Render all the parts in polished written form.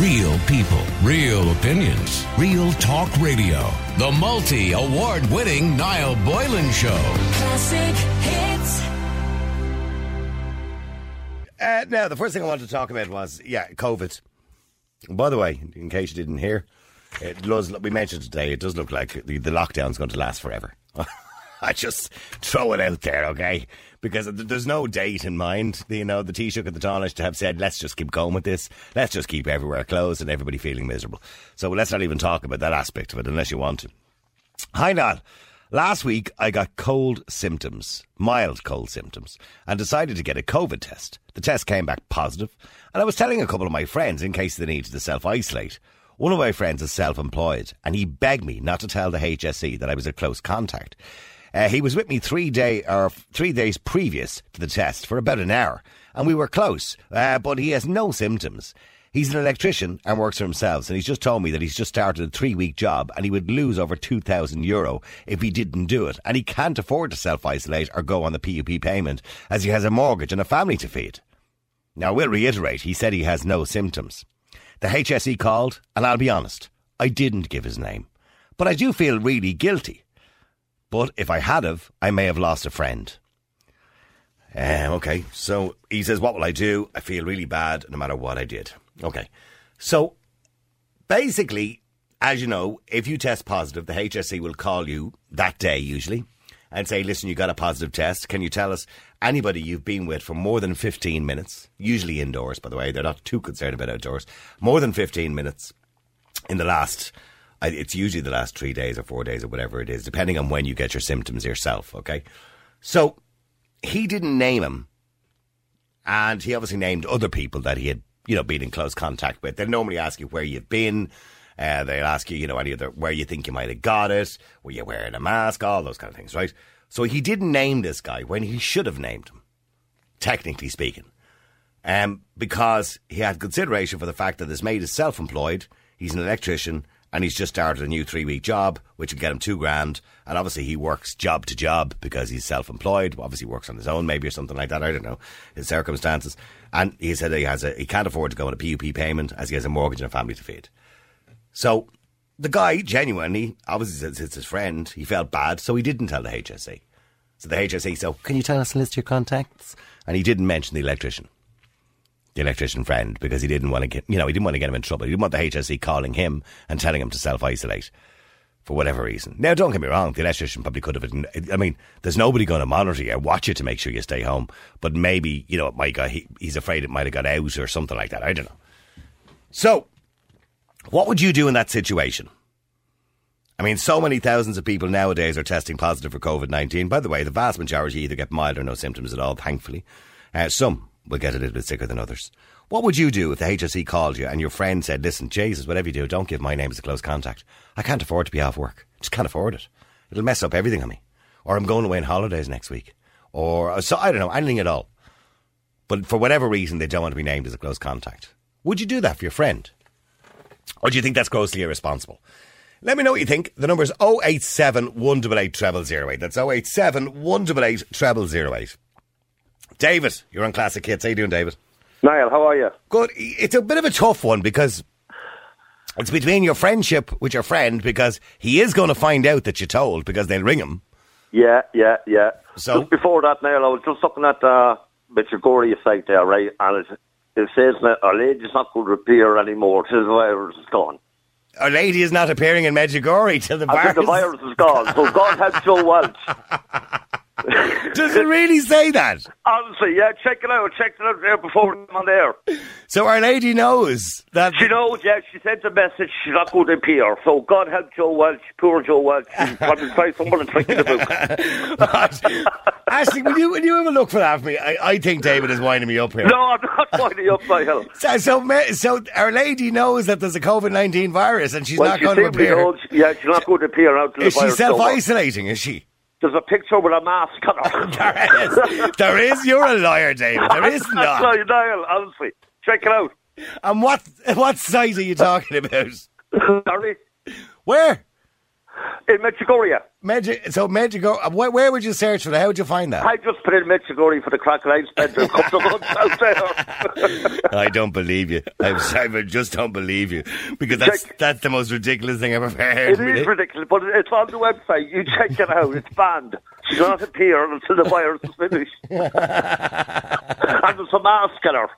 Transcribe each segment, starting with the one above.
Real people, real opinions, real talk radio. The multi-award-winning Niall Boylan Show. Classic Hits. Now, the first thing I wanted to talk about was, COVID. And by the way, in case you didn't hear, it does, we mentioned today, it does look like the lockdown's going to last forever. I just throw it out there, okay? Because there's no date in mind. You know, the Taoiseach and the Taoiseach have said, let's just keep going with this. Let's just keep everywhere closed and everybody feeling miserable. So let's not even talk about that aspect of it unless you want to. Hi, Niall. Last week, I got cold symptoms, mild cold symptoms, and decided to get a COVID test. The test came back positive, and I was telling a couple of my friends in case they needed to self-isolate. One of my friends is self-employed, and he begged me not to tell the HSE that I was a close contact. He was with me 3 days previous to the test for about an hour, and we were close, but he has no symptoms. He's an electrician and works for himself, and he's just told me that he's just started a 3-week job and he would lose over €2,000 if he didn't do it, and he can't afford to self-isolate or go on the PUP payment as he has a mortgage and a family to feed. Now, we'll reiterate, he said he has no symptoms. The HSE called, and I'll be honest, I didn't give his name, but I do feel really guilty. But if I had have, I may have lost a friend. Okay, so he says, what will I do? I feel really bad no matter what I did. Okay, so basically, as you know, if you test positive, the HSE will call you that day usually and say, listen, you got a positive test. Can you tell us anybody you've been with for more than 15 minutes, usually indoors, by the way. They're not too concerned about outdoors. More than 15 minutes in the last... It's usually the last 3 days or 4 days or whatever it is, depending on when you get your symptoms yourself, okay? So he didn't name him, and he obviously named other people that he had, you know, been in close contact with. They'll normally ask you where you've been. They'll ask you, you know, any other, where you think you might have got it. Were you wearing a mask? All those kind of things, right? So he didn't name this guy when he should have named him, technically speaking, because he had consideration for the fact that this mate is self-employed, he's an electrician, and he's just started a new 3-week job, which will get him £2,000. And obviously he works job to job because he's self-employed. Obviously works on his own maybe or something like that. I don't know his circumstances. And he said he can't afford to go on a PUP payment as he has a mortgage and a family to feed. So the guy genuinely, obviously since it's his friend, he felt bad. So he didn't tell the HSE. So the HSE said, can you tell us a list of your contacts? And he didn't mention the electrician friend, because he didn't want to get, you know, he didn't want to get him in trouble. He didn't want the HSE calling him and telling him to self-isolate for whatever reason. Now, don't get me wrong, the electrician probably could have, I mean, there's nobody going to monitor you, watch you to make sure you stay home, but maybe, you know, it might go, he's afraid it might have got out or something like that. I don't know. So, what would you do in that situation? I mean, so many thousands of people nowadays are testing positive for COVID-19. By the way, the vast majority either get mild or no symptoms at all, thankfully. Some will get a little bit sicker than others. What would you do if the HSE called you and your friend said, listen, Jesus, whatever you do, don't give my name as a close contact. I can't afford to be off work. Just can't afford it. It'll mess up everything on me. Or I'm going away on holidays next week. Or, so I don't know, anything at all. But for whatever reason, they don't want to be named as a close contact. Would you do that for your friend? Or do you think that's grossly irresponsible? Let me know what you think. The number is 087 188 0008. That's 087 188 0008. David, you're on Classic Hits. How you doing, David? Niall, how are you? Good. It's a bit of a tough one because it's between your friendship with your friend, because he is going to find out that you told, because they'll ring him. Yeah. So just before that, Niall, I was just looking at Medjugorje site there, right? And it says that Our Lady is not going to appear anymore till the virus is gone. Our Lady is not appearing in Medjugorje till the virus is gone. So God help Joe Welch. Does it really say that? Honestly, yeah, check it out there before we come on there. So Our Lady knows that... She knows, yeah, she sent a message, she's not going to appear. So God help Joe Welch, poor Joe Welch. She's probably tried someone and tricked in the book. Aisling, will you have a look for that for me? I think David is winding me up here. No, I'm not winding up, Niall. So Our Lady knows that there's a COVID-19 virus and she's not going to appear. Knows, yeah, she's not going to appear out to the virus. Is she self-isolating, is she? There's a picture with a mask on her. There is. You're a liar, David. There is not. No, Niall, honestly. Check it out. And what size are you talking about? Sorry? Where? In Medjugorje. Medjugorje. Where would you search for that? How would you find that? I just put in Medjugorje for the crocodile's bed a couple of months out there. I don't believe you. I just don't believe you. Because that's the most ridiculous thing I've ever heard. It is ridiculous, but it's on the website. You check it out. It's banned. She does not appear until the virus is finished. And there's a mask in her.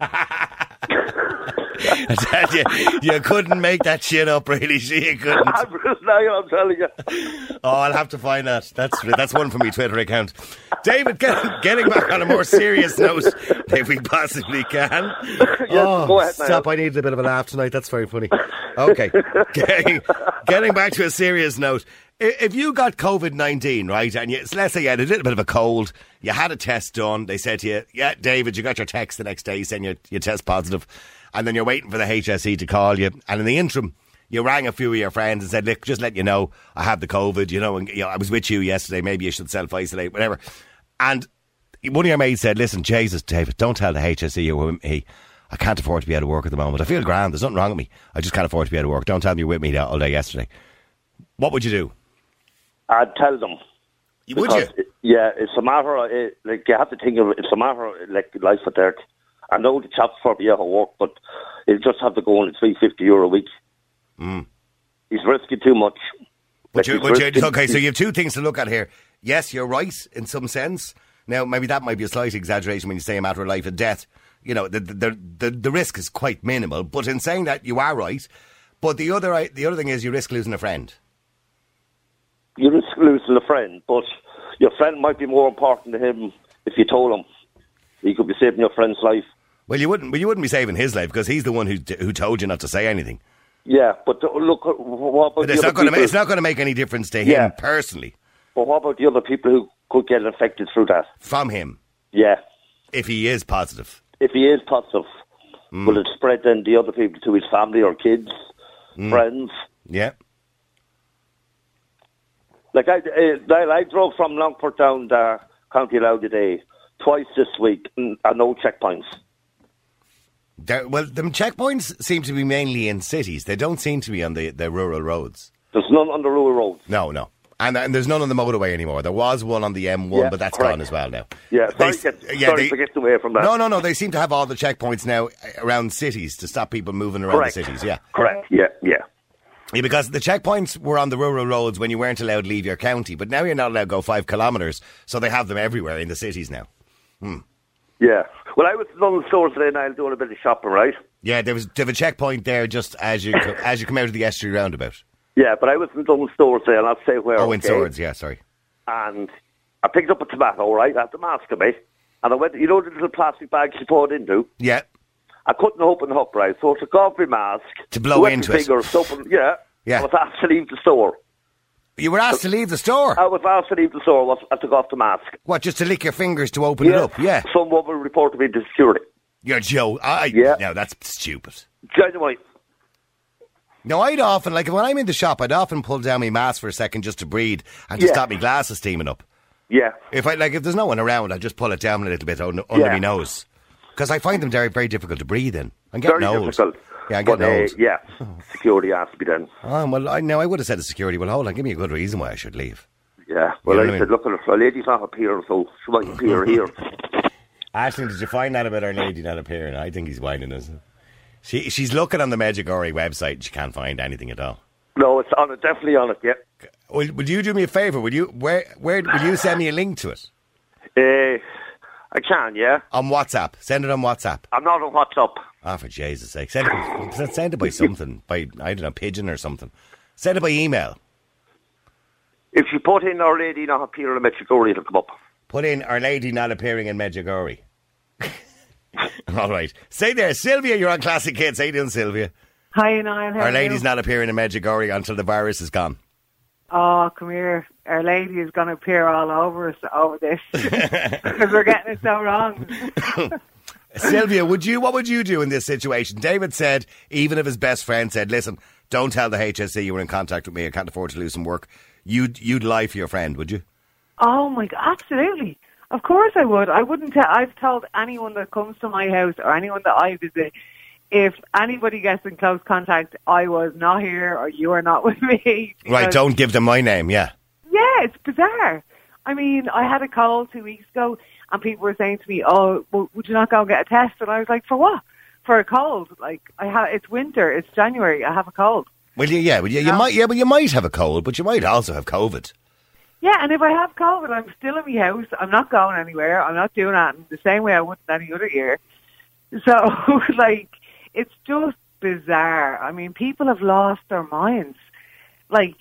I tell you couldn't make that shit up, really. You couldn't. I'm telling you. Oh, I'll have to find that. That's one for me Twitter account. David, getting back on a more serious note, if we possibly can. Yes, oh, go ahead, stop! Now. I needed a bit of a laugh tonight. That's very funny. Okay, getting back to a serious note. If you got COVID-19, right, and let's say you had a little bit of a cold, you had a test done, they said to you, yeah, David, you got your text the next day saying you test positive, and then you're waiting for the HSE to call you, and in the interim, you rang a few of your friends and said, look, just let you know, I have the COVID, and I was with you yesterday, maybe you should self-isolate, whatever. And one of your mates said, listen, Jesus, David, don't tell the HSE or he. I can't afford to be out of work at the moment. I feel grand, there's nothing wrong with me. I just can't afford to be out of work. Don't tell them you were with me all day yesterday. What would you do? I'd tell them. Would you? Yeah, it's a matter of, you have to think of it, it's a matter of, life or death. I know the chap's probably out of work, but he'll just have to go on at €350 a week. Mm. He's risking too much. Okay, so you have two things to look at here. Yes, you're right, in some sense. Now, maybe that might be a slight exaggeration when you say a matter of life and death. You know, the risk is quite minimal, but in saying that, you are right. But the other thing is you risk losing a friend. You risk losing a friend, but your friend might be more important to him if you told him. You could be saving your friend's life. Well, you wouldn't be saving his life because he's the one who told you not to say anything. Yeah, but look, what about it's not going to make any difference to him personally. But what about the other people who could get infected through that? From him? Yeah. If he is positive? If he is positive, will it spread then the other people to his family or kids, friends? Yeah. I drove from Longford down to County Loud today, twice this week, and no checkpoints. The checkpoints seem to be mainly in cities. They don't seem to be on the rural roads. There's none on the rural roads. No. And there's none on the motorway anymore. There was one on the M1, but that's correct. Gone as well now. Yeah, sorry to get away from that. No. They seem to have all the checkpoints now around cities to stop people moving around the cities. Yeah, correct. Yeah. Yeah, because the checkpoints were on the rural roads when you weren't allowed to leave your county, but now you're not allowed to go 5 kilometres, so they have them everywhere in the cities now. Yeah. Well, I was in Dunnes Stores today, Niall, doing a bit of shopping, right? Yeah, there was a checkpoint there just as you come out of the Estuary roundabout. Yeah, but I was in Dunnes Stores today, and I'll say where. Oh, okay. In Swords, yeah, sorry. And I picked up a tomato, right? I had the mask on me, and I went, you know the little plastic bags you pour it into? Yeah. I couldn't open it up, right? So I took off my mask. To blow into it. Yeah. I was asked to leave the store. You were asked to leave the store? I was asked to leave the store. I took off the mask. What, just to lick your fingers to open it up? Yeah. Some woman reported me to security. You're Joe. No, that's stupid. Genuinely. No, I'd often, when I'm in the shop, I'd often pull down my mask for a second just to breathe and to stop my glasses steaming up. Yeah. If there's no one around, I'd just pull it down a little bit under my nose. Because I find them very, very difficult to breathe in. I'm getting old. Difficult. Yeah, I'm getting old. Yeah, security has to be done. Oh, well, I would have said to security, well, hold on, give me a good reason why I should leave. Yeah, well, you know I said, look, a lady's not appearing, so she might appear here. Aisling, did you find that about our lady not appearing? I think he's whining us. She's looking on the Medjugorje website and she can't find anything at all. No, it's on it, definitely on it, yeah. Well, would you do me a favour? Will you send me a link to it? I can, yeah. On WhatsApp. Send it on WhatsApp. I'm not on WhatsApp. Ah, for Jesus' sake. Send it by something. By, I don't know, pigeon or something. Send it by email. If you put in Our Lady Not Appearing in Medjugorje, it'll come up. Put in Our Lady Not Appearing in Medjugorje. All right. Stay there. Sylvia, you're on Classic Hits. How you doing, Sylvia? Hi, Niall. Our Lady's not appearing in Medjugorje until the virus is gone. Oh, come here. Our Lady is going to appear all over us over this. Because we're getting it so wrong. Sylvia, what would you do in this situation? David said, even if his best friend said, listen, don't tell the HSE you were in contact with me. I can't afford to lose some work. You'd lie for your friend, would you? Oh, my God. Absolutely. Of course I would. I've told anyone that comes to my house or anyone that I visit if anybody gets in close contact, I was not here or you are not with me. Right, don't give them my name, yeah. Yeah, it's bizarre. I mean, I had a call 2 weeks ago and people were saying to me, oh, well, would you not go and get a test? And I was like, for what? For a cold. Like, it's winter, it's January, I have a cold. Well, yeah, well, you might, yeah, well, you might have a cold, but you might also have COVID. Yeah, and if I have COVID, I'm still in my house. I'm not going anywhere. I'm not doing that in the same way I wouldn't any other year. So, like, it's just bizarre. I mean, people have lost their minds. Like,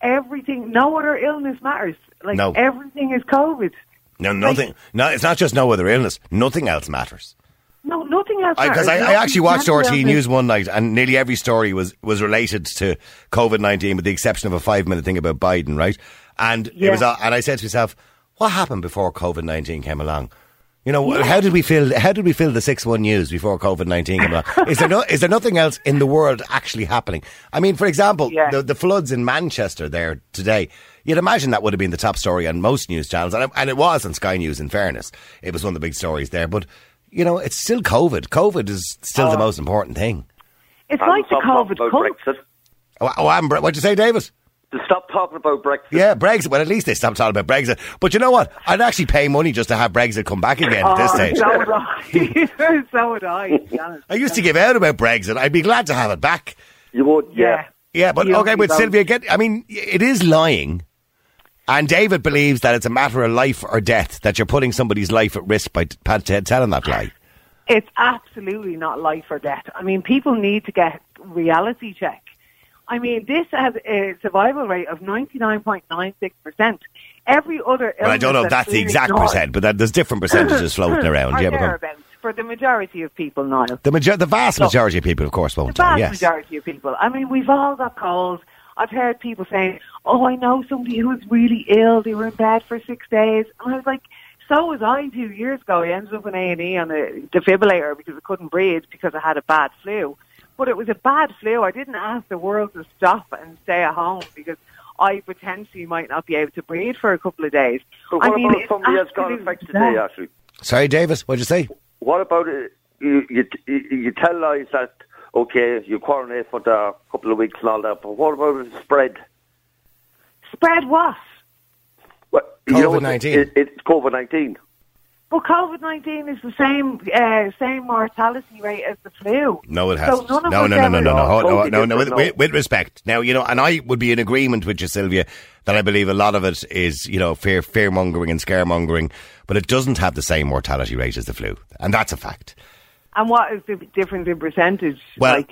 everything, no other illness matters. Like, no. Everything is COVID. No, nothing. Like, no, it's not just no other illness. Nothing else matters. No, nothing else matters. Because I actually watched RTE News one night and nearly every story was related to COVID-19 with the exception of a 5-minute thing about Biden, right? And it was, and I said to myself, what happened before COVID-19 came along? You know, how did we fill? How did we fill the 6-1 news before COVID-19 came along? Is there nothing else in the world actually happening? I mean, for example, the floods in Manchester there today. You'd imagine that would have been the top story on most news channels, and it was on Sky News. In fairness, it was one of the big stories there. But you know, it's still COVID. COVID is still the most important thing. It's like the COVID Brexit. What'd you say, David? To stop talking about Brexit. Yeah, Brexit. Well, at least they stopped talking about Brexit. But you know what? I'd actually pay money just to have Brexit come back again at this stage. So would I. So would I. I used to give out about Brexit. I'd be glad to have it back. You would, yeah. Yeah, but okay, with Sylvia, I mean, it is lying. And David believes that it's a matter of life or death, that you're putting somebody's life at risk by telling that lie. It's absolutely not life or death. I mean, people need to get reality check. I mean, this has a survival rate of 99.96%. Every other... Well, I don't know if that's the exact percent, but there's different percentages floating around. Yeah, for the majority of people, Niall. The vast majority of people, of course, won't die, yes. The vast majority of people. I mean, we've all got calls. I've heard people saying, oh, I know somebody who was really ill. They were in bed for 6 days. And I was like, so was I 2 years ago. I ended up in A&E on a defibrillator because I couldn't breathe because I had a bad flu. But it was a bad flu. I didn't ask the world to stop and stay at home because I potentially might not be able to breathe for a couple of days. But what about somebody that's got infected today, actually? Sorry, Davis, what did you say? What about you tell lies that, okay, you quarantined for a couple of weeks and all that, but what about the spread? Spread what? Well, COVID-19. You know, it's COVID-19. Well, COVID-19 is the same mortality rate as the flu. No, it hasn't. So no. With respect. Now, you know, and I would be in agreement with you, Sylvia, that I believe a lot of it is, you know, fear-mongering and scaremongering, but it doesn't have the same mortality rate as the flu. And that's a fact. And what is the difference in percentage? Well,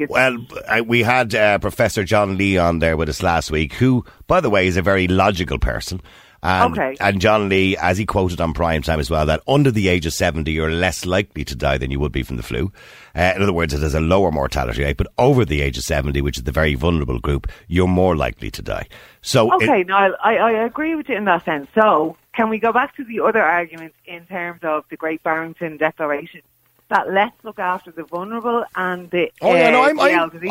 we had Professor John Lee on there with us last week, who, by the way, is a very logical person. And John Lee, as he quoted on prime time as well, that under the age of 70, you're less likely to die than you would be from the flu. In other words, it has a lower mortality rate, but over the age of 70, which is the very vulnerable group, you're more likely to die. So Niall, I agree with you in that sense. So can we go back to the other argument in terms of the Great Barrington Declaration? That let's look after the vulnerable and the elderly.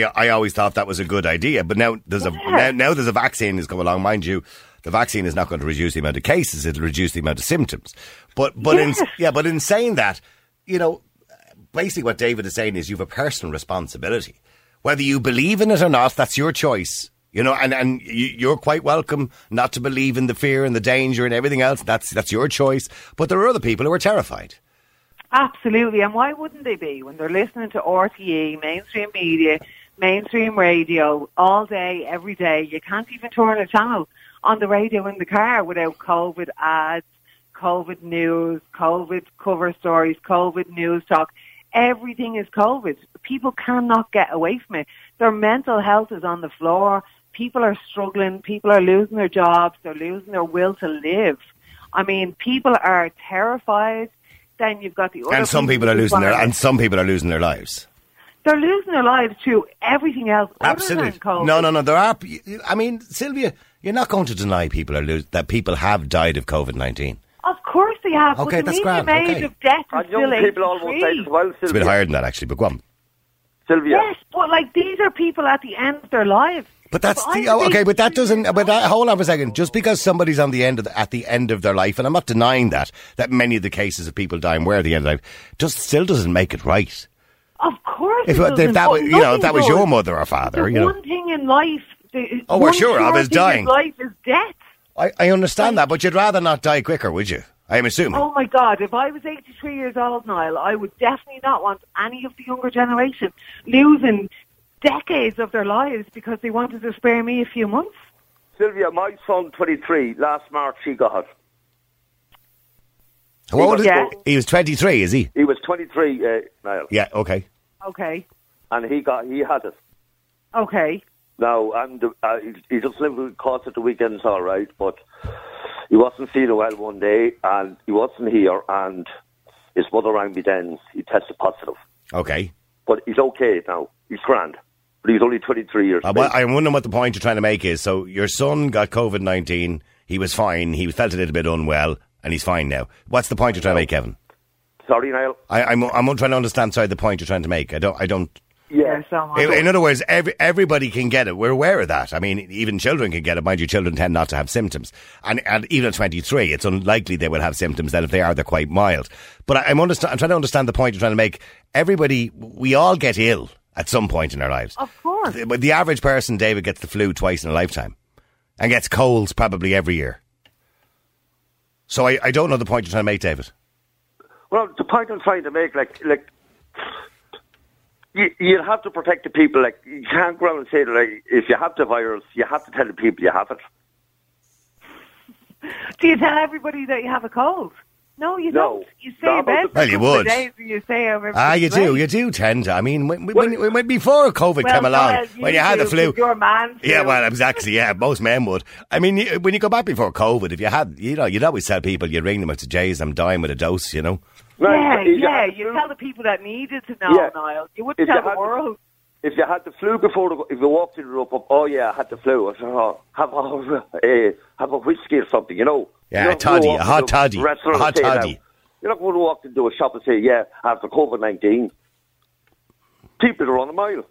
I always thought that was a good idea, but now there's now there's a vaccine that's come along, mind you. The vaccine is not going to reduce the amount of cases; it'll reduce the amount of symptoms. But in saying that, you know, basically what David is saying is you have a personal responsibility, whether you believe in it or not. That's your choice. You know, and you're quite welcome not to believe in the fear and the danger and everything else. That's your choice. But there are other people who are terrified. Absolutely, and why wouldn't they be when they're listening to RTE, mainstream media, mainstream radio, all day, every day? You can't even turn a channel on the radio in the car without COVID ads, COVID news, COVID cover stories, COVID news talk. Everything is COVID. People cannot get away from it. Their mental health is on the floor. People are struggling. People are losing their jobs. They're losing their will to live. I mean, people are terrified. Then you've got the other some people are losing their lives. They're losing their lives to everything else. Absolutely. Other than COVID. No. There are. I mean, Sylvia, you're not going to deny that people have died of COVID-19. Of course they have. Okay, that's grand. Okay. Of death and young people almost died as well, Sylvia. It's a bit higher than that, actually. But go on, Sylvia. Yes, but like these are people at the end of their lives. But that's hold on for a second. Just because somebody's at the end of their life, and I'm not denying that many of the cases of people dying were at the end of their life, just still doesn't make it right. Of course. If that was your mother or father, the one thing in life. Is dying. Life is death. I understand that, but you'd rather not die quicker, would you? I'm assuming. Oh, my God. If I was 83 years old, Niall, I would definitely not want any of the younger generation losing decades of their lives because they wanted to spare me a few months. Sylvia, my son, 23, last March, he got it. How old is he? He was 23, is he? He was 23, Niall. Yeah, okay. Okay. And he had it. Okay. Now, he just lived with cause at the weekends, all right, but he wasn't feeling well one day, and he wasn't here, and his mother rang me then. He tested positive. Okay. But he's okay now. He's grand. But he's only 23 years old. I'm wondering what the point you're trying to make is. So your son got COVID-19. He was fine. He felt a little bit unwell, and he's fine now. What's the point you're trying to make, Kevin? Sorry, Niall. I'm trying to understand, the point you're trying to make. I don't... Yeah. In other words, everybody can get it. We're aware of that. I mean, even children can get it. Mind you, children tend not to have symptoms. And even at 23, it's unlikely they will have symptoms. That if they are, they're quite mild. But I'm trying to understand the point you're trying to make. Everybody, we all get ill at some point in our lives. Of course. But the average person, David, gets the flu twice in a lifetime and gets colds probably every year. So I don't know the point you're trying to make, David. Well, the point I'm trying to make, you'll have to protect the people. Like, you can't go around and say, if you have the virus, you have to tell the people you have it. Do you tell everybody that you have a cold? No, you don't. You say about well, you would. You say you do. You do tend to. I mean, when before COVID came along, when you had the flu, your man. Yeah, well, exactly. Yeah, most men would. I mean, when you go back before COVID, if you had, you'd always tell people. You'd ring them and say, "Jays, I'm dying with a dose," you know. Right. You tell the people that needed to know, Niall. You wouldn't tell the world. If you had the flu before, if you walked in the rope up, I had the flu. I said, have a whiskey or something, Yeah, a hot toddy. You're not going to walk into a shop and say, yeah, after COVID-19. People are on a mile.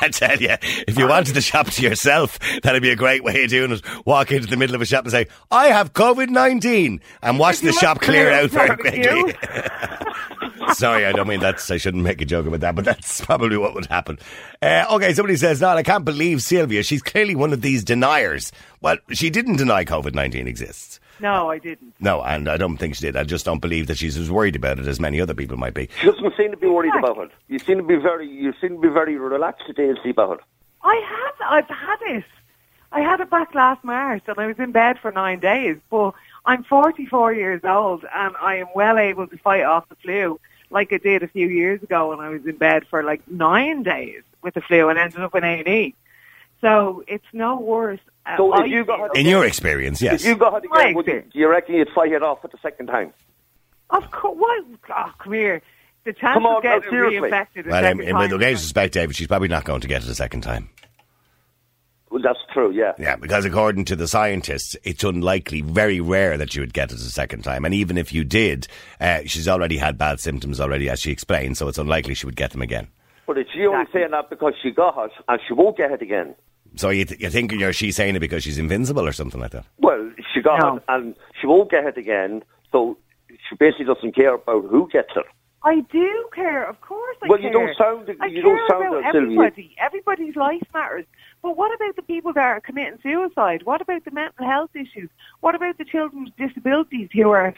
I tell you, if you wanted the shop to yourself, that'd be a great way of doing it. Walk into the middle of a shop and say, I have COVID-19, and watch the shop clear out very quickly. Sorry, I don't mean that. I shouldn't make a joke about that, but that's probably what would happen. Okay, somebody says, no, I can't believe Sylvia. She's clearly one of these deniers. Well, she didn't deny COVID-19 exists. No, I didn't. No, and I don't think she did. I just don't believe that she's as worried about it as many other people might be. She doesn't seem to be worried about it. You seem to be very relaxed today and see about it. I've had it. I had it back last March, and I was in bed for 9 days. But I'm 44 years old, and I am well able to fight off the flu, like I did a few years ago when I was in bed for 9 days with the flu and ended up in A&E. So it's no worse. So if you got in your experience, yes. If you got it again, do you reckon you'd fight it off for the second time? Of course. Come here. The chance of getting reinfected a second time. With the greatest respect, David, she's probably not going to get it a second time. Well, that's true, yeah. Yeah, because according to the scientists, it's unlikely, very rare that you would get it a second time. And even if you did, she's already had bad symptoms already, as she explained, so it's unlikely she would get them again. But it's you only saying that because she got it, and she won't get it again. So you're thinking she's saying it because she's invincible or something like that? Well, she got it and she won't get it again, so she basically doesn't care about who gets it. I do care, of course I care. Well, you don't sound everybody. Everybody's life matters. But what about the people that are committing suicide? What about the mental health issues? What about the children with disabilities who are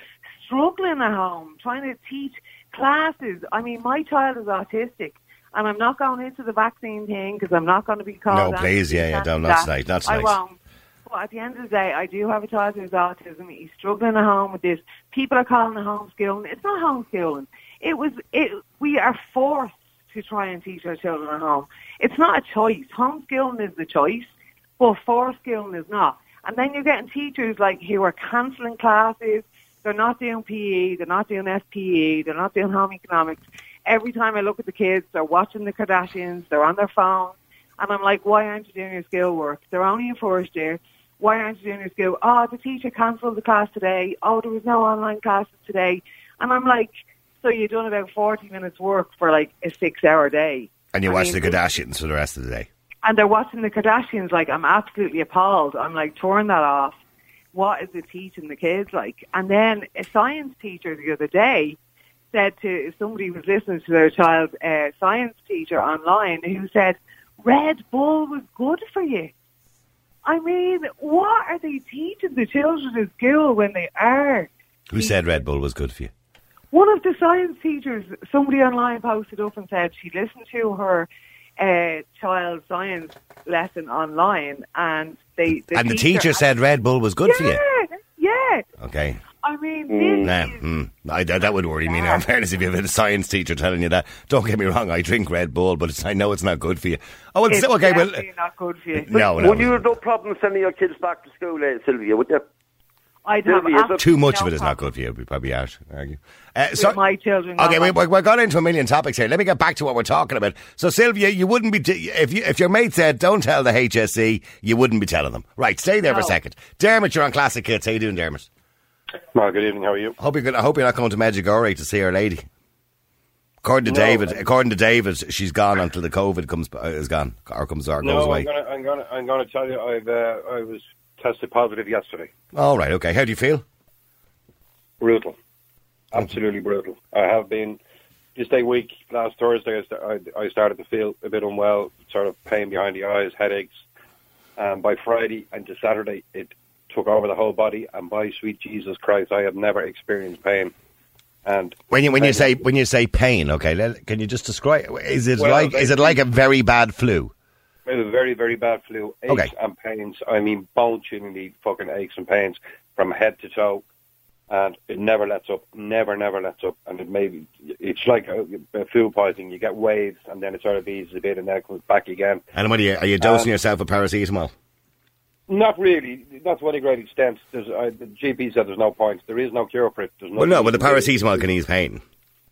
struggling at home, trying to teach classes? I mean, my child is autistic. And I'm not going into the vaccine thing because I'm not going to be called. No, please, don't. Not tonight. I won't. But at the end of the day, I do have a child with autism. He's struggling at home with this. People are calling it homeschooling. It's not homeschooling. We are forced to try and teach our children at home. It's not a choice. Homeschooling is the choice, but foreschooling is not. And then you're getting teachers who are cancelling classes. They're not doing PE. They're not doing SPE. They're not doing home economics. Every time I look at the kids, they're watching the Kardashians, they're on their phone, and I'm like, why aren't you doing your schoolwork? They're only in first year. Why aren't you doing your school? Oh, the teacher cancelled the class today. Oh, there was no online classes today. And I'm like, so you've done about 40 minutes work for a 6-hour day. And you watch the Kardashians for the rest of the day. And they're watching the Kardashians. I'm absolutely appalled. I'm like, turn that off. What is it teaching the kids? And then a science teacher the other day said to, somebody was listening to their child's science teacher online who said, Red Bull was good for you. I mean, what are they teaching the children in school when they are? Who said Red Bull was good for you? One of the science teachers, somebody online posted up and said she listened to her child's science lesson online and the teacher said Red Bull was good for you? Yeah. Okay. I mean, that would worry me now, in fairness, if you have a science teacher telling you that. Don't get me wrong, I drink Red Bull, but I know it's not good for you. Oh, well, it's okay, well, not good for you. No. Would you have no problem sending your kids back to school, Sylvia, would you? I'd have too much of it is not good for you, we probably argue. My children. Okay, we're going into a million topics here. Let me get back to what we're talking about. So, Sylvia, you wouldn't be... If your mate said, don't tell the HSE, you wouldn't be telling them. Right, stay there for a second. Dermot, you're on Classic Hits. How you doing, Dermot? Well, good evening, how are you? Hope you're good. I hope you're not going to Medjugorje to see our lady. According to David, she's gone until the COVID goes away. I'm going to tell you, I was tested positive yesterday. All right, okay. How do you feel? Brutal, absolutely brutal. I have been just a week. Last Thursday, I started to feel a bit unwell, sort of pain behind the eyes, headaches. And by Friday and to Saturday, it took over the whole body, and by sweet Jesus Christ, I have never experienced pain. And when you say pain, okay, can you just describe? Is it like a very bad flu? A very, very bad flu. Aches and pains. I mean, bone-chillingly fucking aches and pains from head to toe, and it never lets up. Never lets up. And it's like a flu poisoning. You get waves, and then it sort of eases a bit, and then it comes back again. And what are you dosing yourself with paracetamol? Not really. Not to any great extent. The GP said there's no point. There is no cure for it. But the paracetamol can ease pain.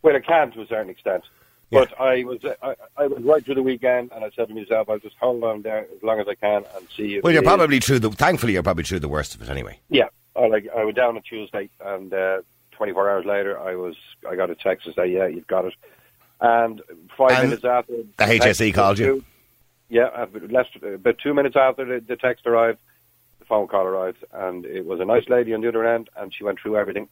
Well, it can to a certain extent. Yeah. But I was right through the weekend, and I said to myself, I'll just hold on there as long as I can and see if... Well, thankfully, you're probably through the worst of it anyway. Yeah. I was down on Tuesday, and 24 hours later, I got a text to say, yeah, you've got it. And 5 minutes after... The HSE called you? Yeah, about 2 minutes after the text arrived, the phone call arrived, and it was a nice lady on the other end, and she went through everything.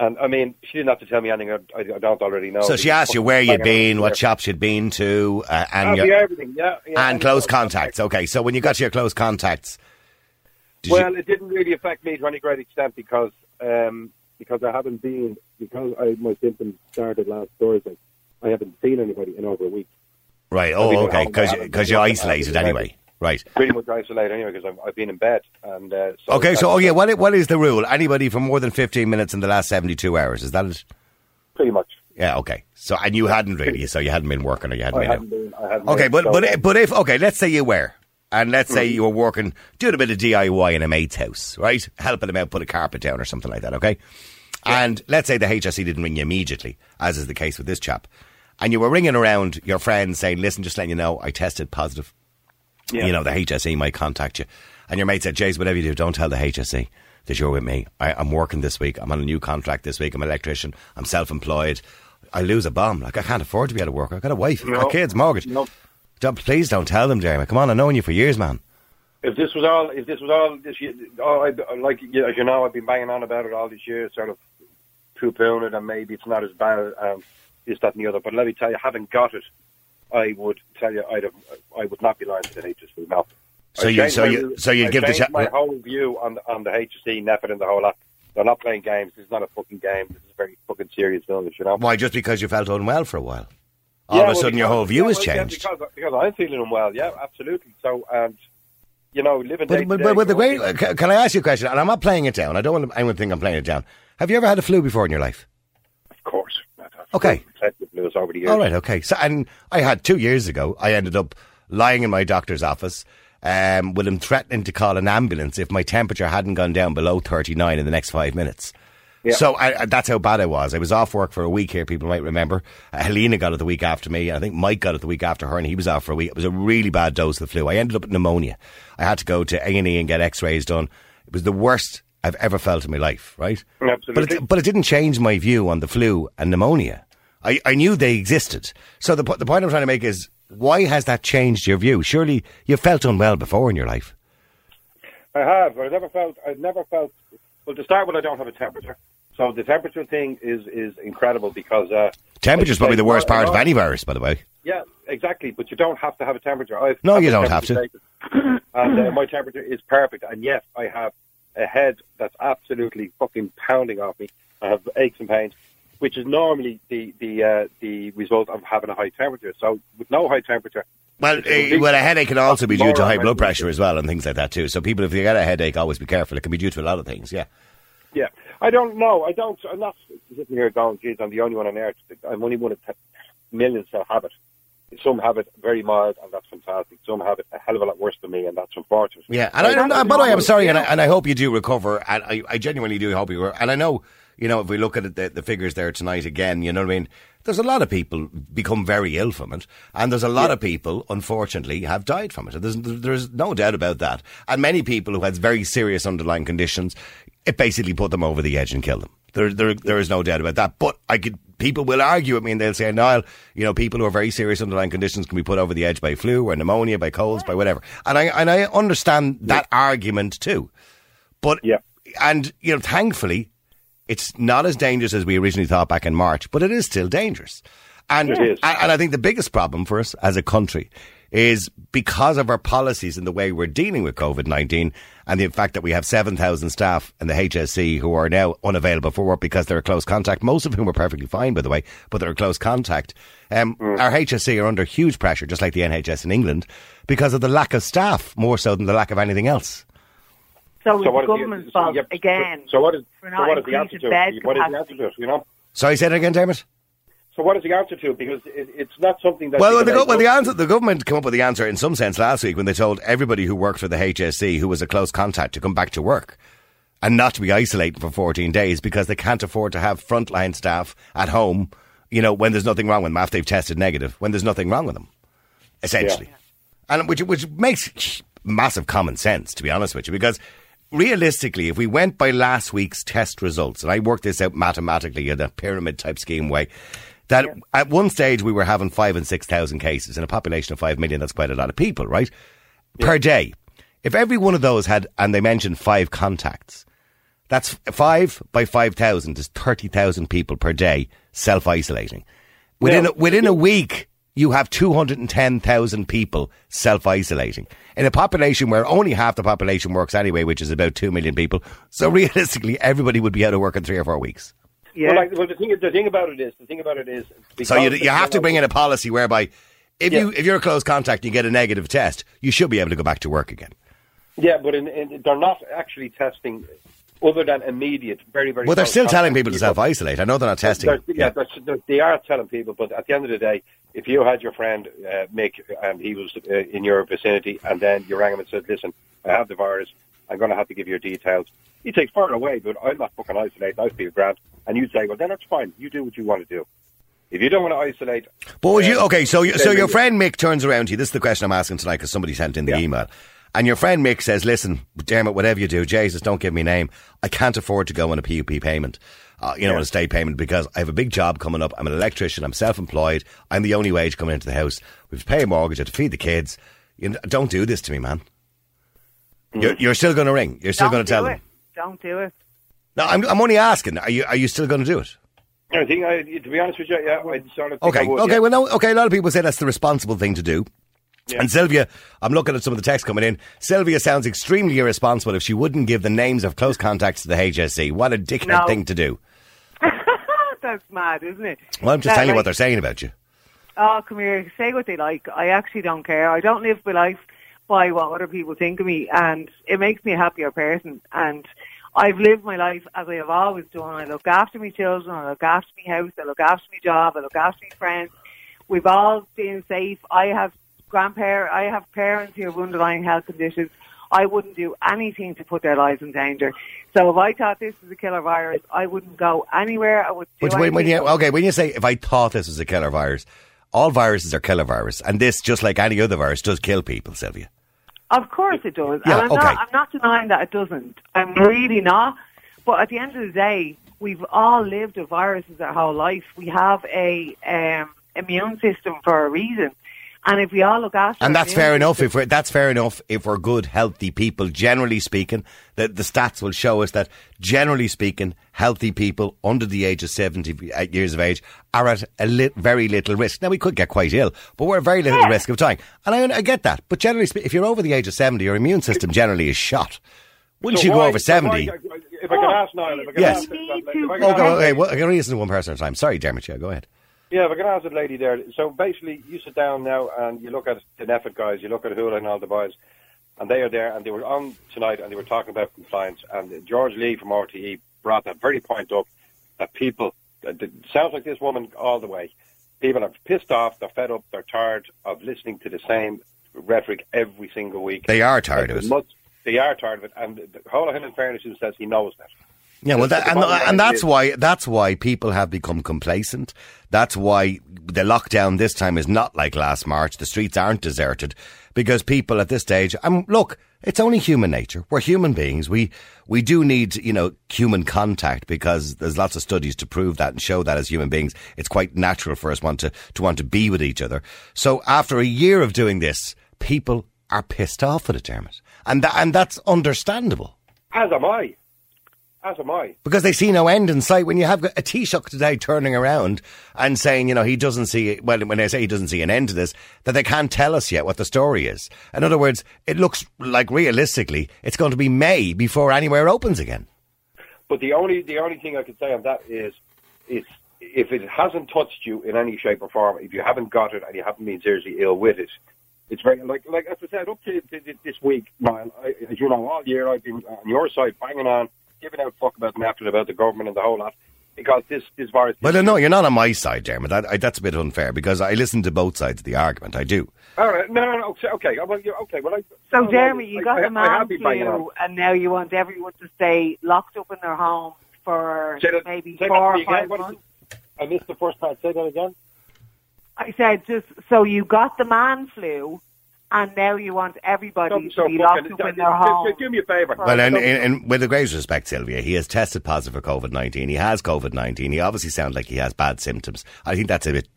And, I mean, she didn't have to tell me anything I don't already know. So she asked you where you'd been, what shops you'd been to, everything, and close contacts. Okay, so when you got to your close contacts... It didn't really affect me to any great extent because I haven't been... Because my symptoms started last Thursday, I haven't seen anybody in over a week. Right, okay, because you're isolated anyway. Right. Pretty much isolated anyway, because I've been in bed. And what is the rule? Anybody for more than 15 minutes in the last 72 hours, is that it? Pretty much. Yeah, okay. So, and you hadn't really, so you hadn't been working or you hadn't been out. I hadn't been. Okay, but if let's say you were, and let's say you were working, doing a bit of DIY in a mate's house, right? Helping him out, put a carpet down or something like that, okay? Yeah. And let's say the HSE didn't ring you immediately, as is the case with this chap. And you were ringing around your friends saying, listen, just letting you know, I tested positive. Yeah. You know, the HSE might contact you. And your mate said, Jays, whatever you do, don't tell the HSE that you're with me. I'm working this week. I'm on a new contract this week. I'm an electrician. I'm self-employed. I lose a bomb. Like, I can't afford to be out of work. I've got a wife. No. My kids, mortgage. No. Please don't tell them, Jeremy. Come on, I've known you for years, man. If this was all, I've been banging on about it all this year, sort of poo-pooing it, and maybe it's not as bad this, that and the other. But let me tell you, having got it, I would tell you I would not be lying to the HSE now. My whole view on the HSE, NEPID and the whole lot. They're not playing games. This is not a fucking game. This is very fucking serious illness, you know. Why, just because you felt unwell for a while? All of a sudden your whole view has changed. Yeah, because I'm feeling unwell, yeah, absolutely. So, you know, living can I ask you a question? And I'm not playing it down. I don't want anyone to think I'm playing it down. Have you ever had a flu before in your life? Of course. Okay. Over the years. All right, okay. So, and I had 2 years ago, I ended up lying in my doctor's office with him threatening to call an ambulance if my temperature hadn't gone down below 39 in the next 5 minutes. Yeah. So that's how bad I was. I was off work for a week here, people might remember. Helena got it the week after me. I think Mike got it the week after her, and he was off for a week. It was a really bad dose of the flu. I ended up with pneumonia. I had to go to A&E and get x-rays done. It was the worst I've ever felt in my life, right? Absolutely. But it didn't change my view on the flu and pneumonia. I knew they existed. So the point I'm trying to make is, why has that changed your view? Surely you felt unwell before in your life. I have. I've never felt... Well, to start with, I don't have a temperature. So the temperature thing is incredible because... temperature is probably the worst part of any virus, by the way. Yeah, exactly. But you don't have to have a temperature. You don't have to. And my temperature is perfect. And yes, I have a head that's absolutely fucking pounding off me. I have aches and pains, which is normally the result of having a high temperature. So with no high temperature... Well, a headache can also be due to high blood pressure as well and things like that too. So people, if they get a headache, always be careful. It can be due to a lot of things, yeah. Yeah. I don't know. I'm not sitting here going, geez, I'm the only one on earth. I'm only one of millions that have it. Some have it very mild, and that's fantastic. Some have it a hell of a lot worse than me, and that's unfortunate. Yeah, and I am sorry, and I hope you do recover, and I genuinely do hope you recover. And I know, if we look at the figures there tonight again, you know what I mean? There's a lot of people become very ill from it, and there's a lot of people, unfortunately, have died from it. There's no doubt about that. And many people who had very serious underlying conditions, it basically put them over the edge and killed them. There is no doubt about that. But people will argue with me and they'll say, Niall, people who are very serious underlying conditions can be put over the edge by flu or pneumonia, by colds, by whatever. And I understand that argument too. But, thankfully, it's not as dangerous as we originally thought back in March, but it is still dangerous. And it is. And I think the biggest problem for us as a country is because of our policies and the way we're dealing with COVID-19 and the fact that we have 7,000 staff in the HSE who are now unavailable for work because they're a close contact, most of whom are perfectly fine, by the way, but they're a close contact. Our HSE are under huge pressure, just like the NHS in England, because of the lack of staff, more so than the lack of anything else. So it's government's fault again. So what is the answer to it? What is the answer to it, Sorry, say that again, Dermot. So what is the answer to it? Because it's not something that... The government came up with the answer in some sense last week when they told everybody who worked for the HSE who was a close contact to come back to work and not to be isolated for 14 days because they can't afford to have frontline staff at home, when there's nothing wrong with them, after they've tested negative, when there's nothing wrong with them, essentially. Yeah. And which makes massive common sense, to be honest with you, because... Realistically, if we went by last week's test results, and I worked this out mathematically in a pyramid-type scheme way, that at one stage we were having 5,000 and 6,000 cases in a population of 5 million, that's quite a lot of people, right? Yeah. Per day. If every one of those had, and they mentioned 5 contacts, that's 5 by 5,000 is 30,000 people per day self-isolating. Within a week, you have 210,000 people self-isolating in a population where only half the population works anyway, which is about 2 million people. So realistically, everybody would be out of work in 3 or 4 weeks. Yeah. Well, the thing about it is. So you have to bring in a policy whereby if you're a close contact and you get a negative test, you should be able to go back to work again. Yeah, but they're not actually testing other than immediate, very, very... Well, they're still telling people to self-isolate. I know they're not testing. They are telling people, but at the end of the day, if you had your friend, Mick, and he was in your vicinity, and then you rang him and said, listen, I have the virus, I'm going to have to give you your details. He'd say, far away, but I'm not fucking isolated, I'll be a grand. And you'd say, well, then that's fine, you do what you want to do. If you don't want to isolate... But would you... Okay, so your friend Mick turns around to you, this is the question I'm asking tonight, because somebody sent in the email, and your friend Mick says, listen, Dermot, whatever you do, Jesus, don't give me a name, I can't afford to go on a PUP payment. On a state payment because I have a big job coming up. I'm an electrician. I'm self-employed. I'm the only wage coming into the house. We've paid a mortgage. I have to feed the kids. Don't do this to me, man. You're still going to ring. You're still going to tell them. Don't do it. No, I'm only asking. Are you still going to do it? I think, to be honest with you, I'd sort of think I would, well, no. Okay, a lot of people say that's the responsible thing to do. Yeah. And Sylvia, I'm looking at some of the text coming in. Sylvia sounds extremely irresponsible if she wouldn't give the names of close contacts to the HSE. What a dickhead thing to do. That's mad, isn't it? Well, I'm just telling you what they're saying about you. Oh, come here. Say what they like. I actually don't care. I don't live my life by what other people think of me, and it makes me a happier person. And I've lived my life as I have always done. I look after my children. I look after my house. I look after my job. I look after my friends. We've all been safe. I have parents who have underlying health conditions. I wouldn't do anything to put their lives in danger. So if I thought this was a killer virus, I wouldn't go anywhere. I would. When you say if I thought this was a killer virus, all viruses are killer virus, and this, just like any other virus, does kill people, Sylvia. Of course it does. Yeah, and I'm not denying that it doesn't. I'm really not. But at the end of the day, we've all lived with viruses our whole life. We have a immune system for a reason. And if we all look after, and that's fair enough. If we're, that's fair enough. If we're good, healthy people, generally speaking, the stats will show us that generally speaking, healthy people under the age of 70 years of age are at a very little risk. Now we could get quite ill, but we're at very little risk of dying. And I get that. But generally speaking, if you're over the age of 70, your immune system generally is shot. Once you go over 70, if I could ask Niall, yes. Okay. Well, I can only listen to one person at a time. Sorry, Jeremy. Yeah, go ahead. Yeah, if I can ask the lady there. So basically, you sit down now and you look at the Neffet guys, you look at Hula and all the boys, and they are there, and they were on tonight, and they were talking about compliance. And George Lee from RTE brought that very point up that people, it sounds like this woman all the way, people are pissed off, they're fed up, they're tired of listening to the same rhetoric every single week. They are tired of it. They are tired of it. And Holohan, in fairness, who says he knows that. Yeah, well, that's why people have become complacent. That's why the lockdown this time is not like last March. The streets aren't deserted because people at this stage, look, it's only human nature. We're human beings. We do need, human contact because there's lots of studies to prove that and show that as human beings, it's quite natural for us to want to be with each other. So after a year of doing this, people are pissed off at it, Dermot. And that's understandable. As am I. Because they see no end in sight. When you have a Taoiseach today turning around and saying, he doesn't see, well, when I say he doesn't see an end to this, that they can't tell us yet what the story is. In other words, it looks like realistically it's going to be May before anywhere opens again. But the only thing I could say on that is if it hasn't touched you in any shape or form, if you haven't got it and you haven't been seriously ill with it, it's very, like as I said, up to this week, Niall, as you know, all year I've been on your side banging on, giving out fuck about Napton, about the government and the whole lot, because this virus... Well, no, you're not on my side, Dermot. That's a bit unfair, because I listen to both sides of the argument. I do. All right. No. Okay. So, Jeremy, you got the man flu, and now you want everyone to stay locked up in their home for maybe 4 or 5 months? I missed the first part. Say that again. I said, so you got the man flu... And now you want everybody to be locked up in their home. Do me a favour. Well, and with the greatest respect, Sylvia, he has tested positive for COVID-19. He has COVID-19. He obviously sounds like he has bad symptoms. I think that's a bit,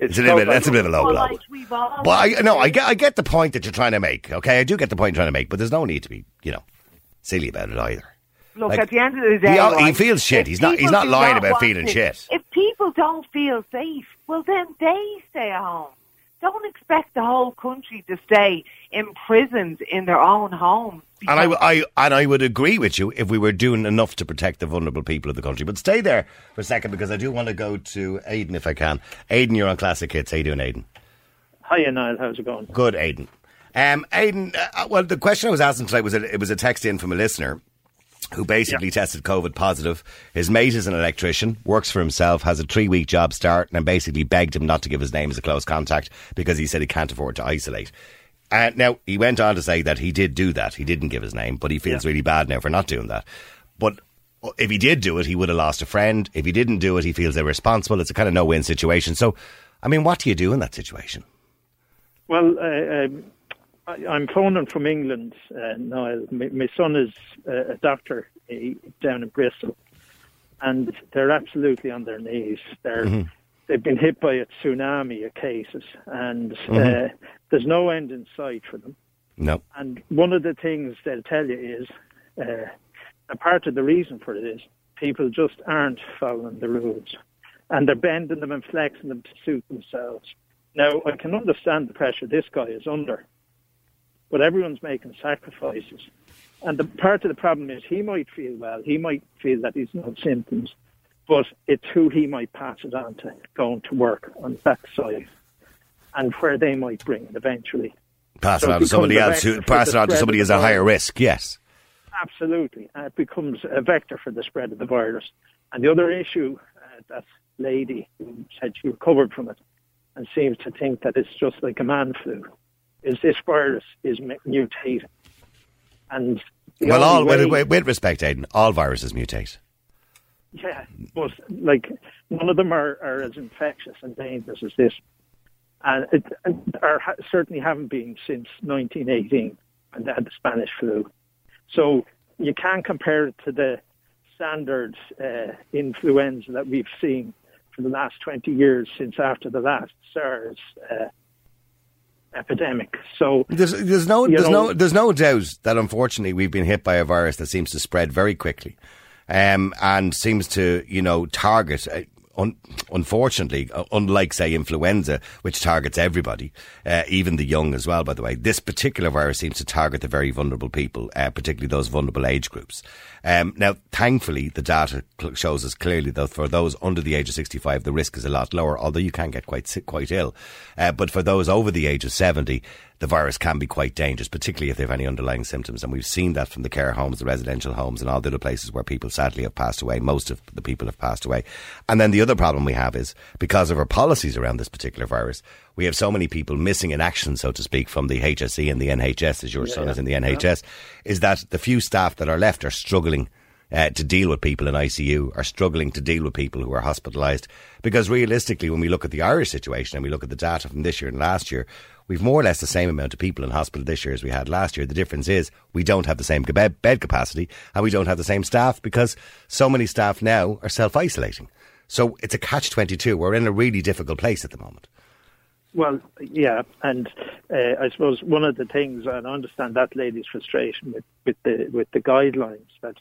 that's a bit of a low blow. But I get the point that you're trying to make, okay? I do get the point you're trying to make, but there's no need to be, silly about it either. Look, at the end of the day... He feels shit. He's not lying about feeling shit. If people don't feel safe, well, then they stay at home. Don't expect the whole country to stay imprisoned in their own homes. And I would agree with you if we were doing enough to protect the vulnerable people of the country. But stay there for a second because I do want to go to Aidan if I can. Aidan, you're on Classic Hits. How you doing, Aidan? Hiya, Niall. How's it going? Good, Aidan. Aidan, the question I was asking today was a text in from a listener who basically tested COVID positive. His mate is an electrician, works for himself, has a 3-week job start, and basically begged him not to give his name as a close contact because he said he can't afford to isolate. Now, he went on to say that he did do that. He didn't give his name, but he feels really bad now for not doing that. But if he did do it, he would have lost a friend. If he didn't do it, he feels irresponsible. It's a kind of no-win situation. So, what do you do in that situation? Well, I'm phoning from England, Niall. My son is a doctor down in Bristol, and they're absolutely on their knees. They've been hit by a tsunami of cases, and there's no end in sight for them. No. And one of the things they'll tell you is, a part of the reason for it is people just aren't following the rules, and they're bending them and flexing them to suit themselves. Now, I can understand the pressure this guy is under, but everyone's making sacrifices. And the part of the problem is he might feel well, he might feel that he's no symptoms, but it's who he might pass it on to going to work on that side and where they might bring it eventually. Pass it on to somebody who is a higher risk, yes. Absolutely. And it becomes a vector for the spread of the virus. And the other issue, that lady who said she recovered from it and seems to think that it's just like a man flu, is this virus is mutating. And with respect, Aidan, all viruses mutate. Yeah, but none of them are as infectious and dangerous as this. And certainly haven't been since 1918 when they had the Spanish flu. So you can't compare it to the standard influenza that we've seen for the last 20 years since after the last SARS epidemic. So there's no doubt that unfortunately we've been hit by a virus that seems to spread very quickly, and seems to target. Unfortunately, unlike, say, influenza, which targets everybody, even the young as well, by the way, this particular virus seems to target the very vulnerable people, particularly those vulnerable age groups. Now, thankfully, the data shows us clearly, though, for those under the age of 65, the risk is a lot lower, although you can get quite sick, quite ill. But for those over the age of 70, the virus can be quite dangerous, particularly if they have any underlying symptoms. And we've seen that from the care homes, the residential homes and all the other places where people sadly have passed away. Most of the people have passed away. And then the other problem we have is because of our policies around this particular virus, we have so many people missing in action, so to speak, from the HSE and the NHS, as your son is in the NHS, is that the few staff that are left are struggling to deal with people in ICU, are struggling to deal with people who are hospitalised. Because realistically, when we look at the Irish situation and we look at the data from this year and last year, we've more or less the same amount of people in hospital this year as we had last year. The difference is we don't have the same bed capacity and we don't have the same staff because so many staff now are self-isolating. So it's a catch-22. We're in a really difficult place at the moment. Well, yeah, and I suppose one of the things, and I understand that lady's frustration with the guidelines, that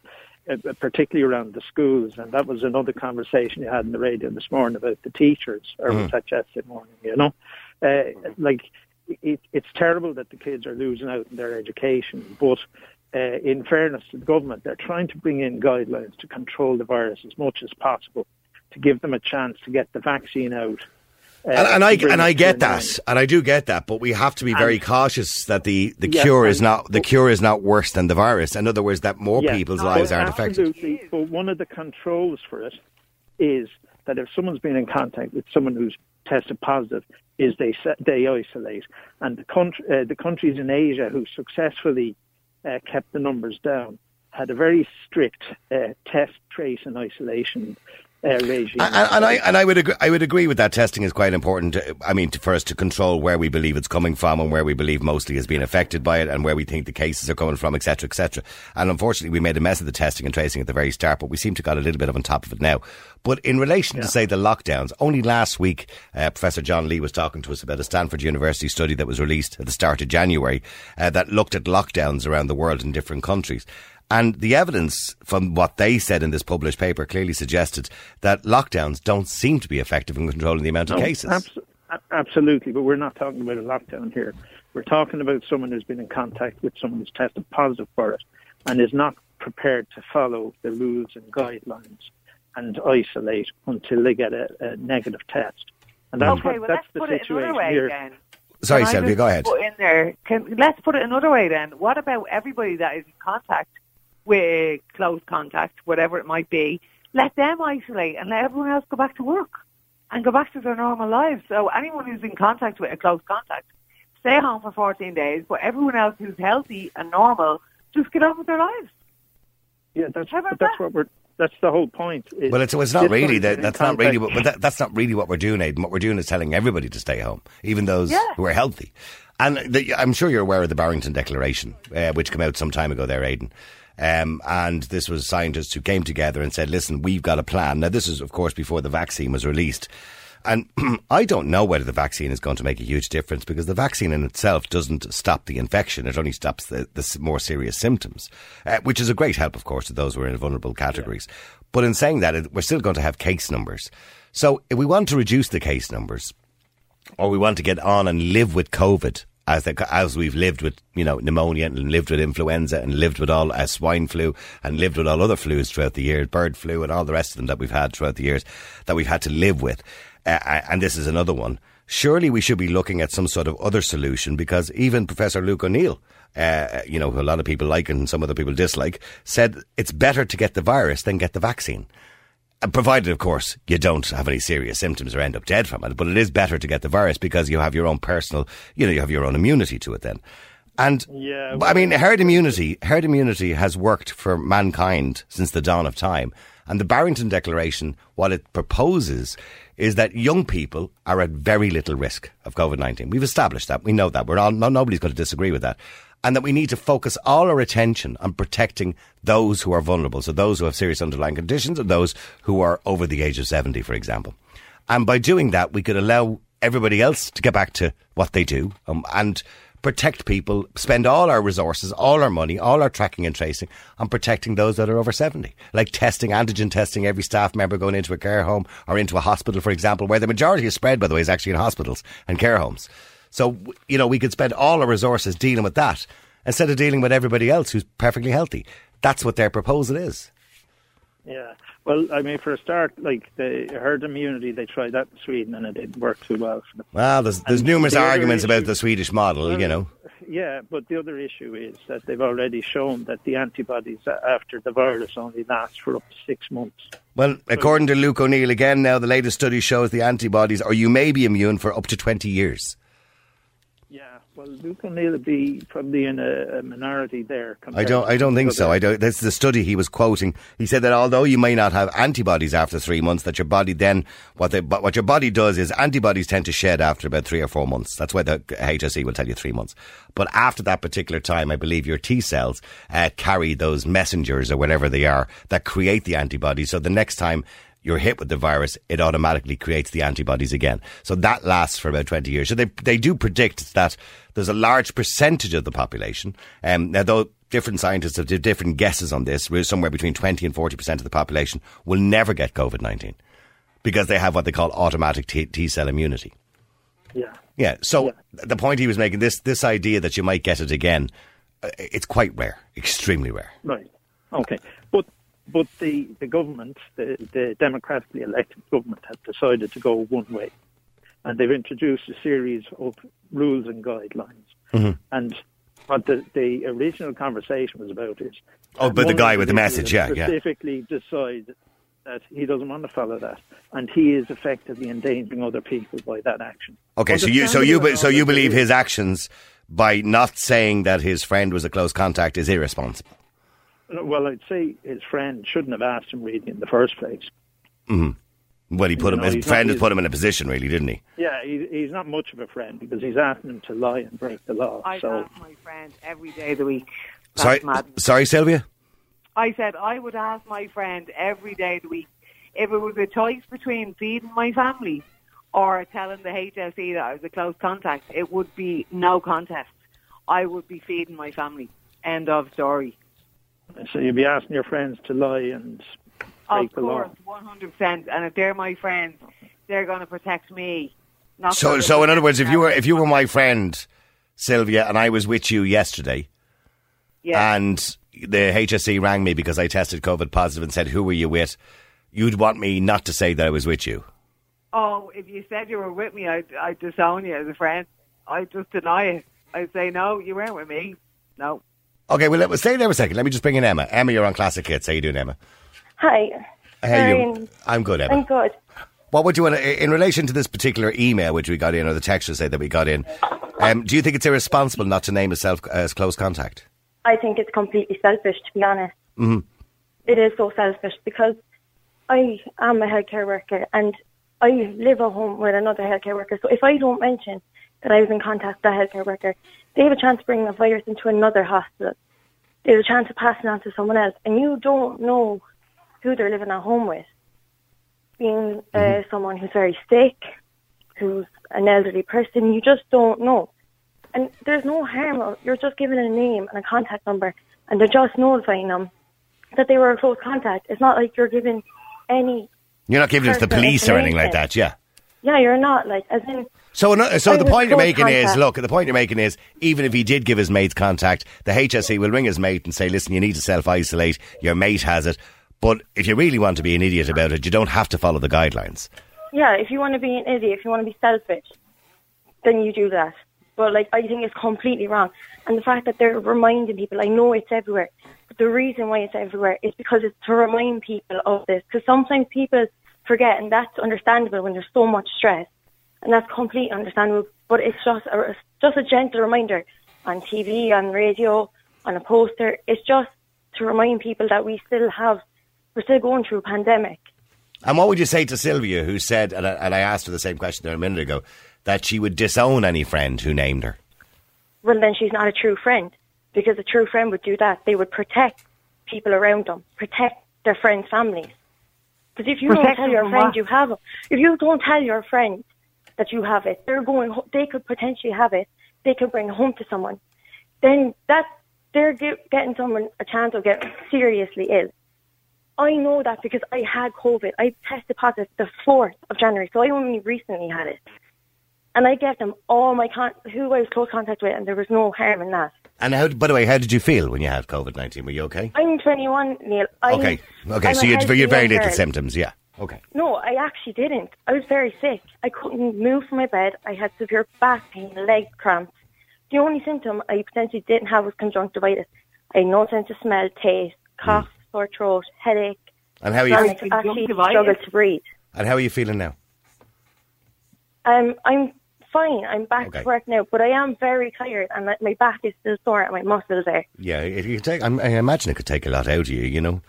particularly around the schools, and that was another conversation you had on the radio this morning about the teachers, or was that yesterday morning, It's terrible that the kids are losing out in their education, but in fairness to the government, they're trying to bring in guidelines to control the virus as much as possible, to give them a chance to get the vaccine out. And I get that, and I do get that, but we have to be very cautious that the cure is not worse than the virus. In other words, that more people's lives aren't affected. But one of the controls for it is that if someone's been in contact with someone who's tested positive, is they isolate. And the countries in Asia who successfully kept the numbers down had a very strict test, trace, and isolation regime. I would agree with that. Testing is quite important. For us to control where we believe it's coming from and where we believe mostly has been affected by it and where we think the cases are coming from, etc., etc. And unfortunately, we made a mess of the testing and tracing at the very start, but we seem to have got a little bit on top of it now. But in relation to, say, the lockdowns, only last week, Professor John Lee was talking to us about a Stanford University study that was released at the start of January that looked at lockdowns around the world in different countries. And the evidence from what they said in this published paper clearly suggested that lockdowns don't seem to be effective in controlling the amount of cases. Absolutely, but we're not talking about a lockdown here. We're talking about someone who's been in contact with someone who's tested positive for it and is not prepared to follow the rules and guidelines and isolate until they get a negative test. And that's that's the situation here. Again. Sorry, Sylvia, go ahead. Let's put it another way then. What about everybody that is in contact with close contact, whatever it might be, let them isolate and let everyone else go back to work and go back to their normal lives. So anyone who's in contact with a close contact, stay home for 14 days, but everyone else who's healthy and normal, just get on with their lives. Yeah, that's the whole point. Well, it's not really that's not really what we're doing, Aidan. What we're doing is telling everybody to stay home, even those who are healthy. And I'm sure you're aware of the Barrington Declaration, which came out some time ago there, Aidan. And this was scientists who came together and said, listen, we've got a plan. Now, this is, of course, before the vaccine was released. And I don't know whether the vaccine is going to make a huge difference because the vaccine in itself doesn't stop the infection. It only stops the more serious symptoms, which is a great help, of course, to those who are in vulnerable categories. Yeah. But in saying that, we're still going to have case numbers. So if we want to reduce the case numbers or we want to get on and live with COVID as we've lived with, pneumonia and lived with influenza and lived with all swine flu and lived with all other flus throughout the years, bird flu and all the rest of them that we've had throughout the years that we've had to live with. And this is another one. Surely we should be looking at some sort of other solution because even Professor Luke O'Neill, who a lot of people like and some other people dislike, said it's better to get the virus than get the vaccine. Provided, of course, you don't have any serious symptoms or end up dead from it. But it is better to get the virus because you have your own personal, you have your own immunity to it then. And, herd immunity has worked for mankind since the dawn of time. And the Barrington Declaration, what it proposes is that young people are at very little risk of COVID-19. We've established that. We know that. Nobody's going to disagree with that. And that we need to focus all our attention on protecting those who are vulnerable. So those who have serious underlying conditions and those who are over the age of 70, for example. And by doing that, we could allow everybody else to get back to what they do and protect people, spend all our resources, all our money, all our tracking and tracing on protecting those that are over 70. Like testing, antigen testing every staff member going into a care home or into a hospital, for example, where the majority of spread, by the way, is actually in hospitals and care homes. So, you know, we could spend all our resources dealing with that instead of dealing with everybody else who's perfectly healthy. That's what their proposal is. Yeah. Well, I mean, for a start, like the herd immunity, they tried that in Sweden and it didn't work too well for them. Well, there's numerous arguments about the Swedish model, you know. Yeah, but the other issue is that they've already shown that the antibodies after the virus only last for up to 6 months. Well, according to Luke O'Neill again now, the latest study shows the antibodies, or you may be immune for up to 20 years. Yeah, well, Luke O'Neill would be probably in a minority there. I don't think so. That's the study he was quoting. He said that although you may not have antibodies after 3 months, that your body then what your body does is antibodies tend to shed after about 3 or 4 months. That's why the HSE will tell you 3 months. But after that particular time, I believe your T cells carry those messengers or whatever they are that create the antibodies. So the next time you're hit with the virus, it automatically creates the antibodies again. So that lasts for about 20 years. So they do predict that there's a large percentage of the population. Now, though different scientists have different guesses on this, somewhere between 20 and 40% of the population will never get COVID-19 because they have what they call automatic T-cell immunity. Yeah. Yeah. So the point he was making, this idea that you might get it again, it's quite rare, extremely rare. Right. Okay. But the government, the democratically elected government, have decided to go one way. And they've introduced a series of rules and guidelines. Mm-hmm. And what the original conversation was about is... Oh, but the guy with the message, yeah. Specifically decide that he doesn't want to follow that. And he is effectively endangering other people by that action. Okay, so you believe his actions by not saying that his friend was a close contact is irresponsible? Well, I'd say his friend shouldn't have asked him really in the first place. Mm-hmm. Well, his friend has put him in a position, really, didn't he? Yeah, he's not much of a friend because he's asking him to lie and break the law. I ask my friend every day of the week. Sorry, Sylvia? I said I would ask my friend every day of the week if it was a choice between feeding my family or telling the HSE that I was a close contact. It would be no contest. I would be feeding my family. End of story. So you'd be asking your friends to lie and break the law. Of course, 100%. And if they're my friends, they're going to protect me. So in other words, if you were my friend, Sylvia, and I was with you yesterday, yeah, and the HSE rang me because I tested COVID positive and said, who were you with? You'd want me not to say that I was with you. Oh, if you said you were with me, I'd disown you as a friend. I'd just deny it. I'd say, no, you weren't with me. No. Okay, well, let's stay there a second. Let me just bring in Emma. Emma, you're on Classic Hits. How you doing, Emma? Hi. How are you? I'm good, Emma. I'm good. What would you want to, in relation to this particular email which we got in, or the text you said that we got in, do you think it's irresponsible not to name yourself as close contact? I think it's completely selfish, to be honest. Mm-hmm. It is so selfish because I am a healthcare worker and I live at home with another healthcare worker. So if I don't mention that I was in contact with a healthcare worker, they have a chance of bringing a virus into another hospital. They have a chance of passing on to someone else. And you don't know who they're living at home with. Being someone who's very sick, who's an elderly person, you just don't know. And there's no harm. You're just giving a name and a contact number, and they're just notifying them that they were in close contact. It's not like you're giving any... You're not giving it to the police or anything like that, yeah. Yeah, you're not. Like, as in... So the point you're making is, look, the point you're making is, even if he did give his mate's contact, the HSE will ring his mate and say, listen, you need to self-isolate, your mate has it. But if you really want to be an idiot about it, you don't have to follow the guidelines. Yeah, if you want to be an idiot, if you want to be selfish, then you do that. But, like, I think it's completely wrong. And the fact that they're reminding people, I know it's everywhere, but the reason why it's everywhere is because it's to remind people of this. Because sometimes people forget, and that's understandable when there's so much stress. And that's completely understandable, but it's just a gentle reminder on TV, on radio, on a poster. It's just to remind people that we're still going through a pandemic. And what would you say to Sylvia, who said, and I asked her the same question there a minute ago, that she would disown any friend who named her? Well, then she's not a true friend, because a true friend would do that. They would protect people around them, protect their friends' families. Because if you don't tell your friend you have them, if you don't tell your friend that you have it. They could potentially have it. They could bring it home to someone. Then they're getting someone a chance of getting seriously ill. I know that because I had COVID. I tested positive the 4th of January, so I only recently had it. And I gave them all my who I was close contact with, and there was no harm in that. And how, by the way, how did you feel when you had COVID-19? Were you okay? I'm 21, Neil. Okay, so you had very little symptoms, yeah. Okay. No, I actually didn't. I was very sick. I couldn't move from my bed. I had severe back pain, leg cramps. The only symptom I potentially didn't have was conjunctivitis. I had no sense of smell, taste, cough, sore throat, headache. And how are you? I actually struggled to breathe. And how are you feeling now? I'm fine. I'm back to work now, but I am very tired, and my back is still sore, and my muscles are. Yeah, I imagine it could take a lot out of you, you know.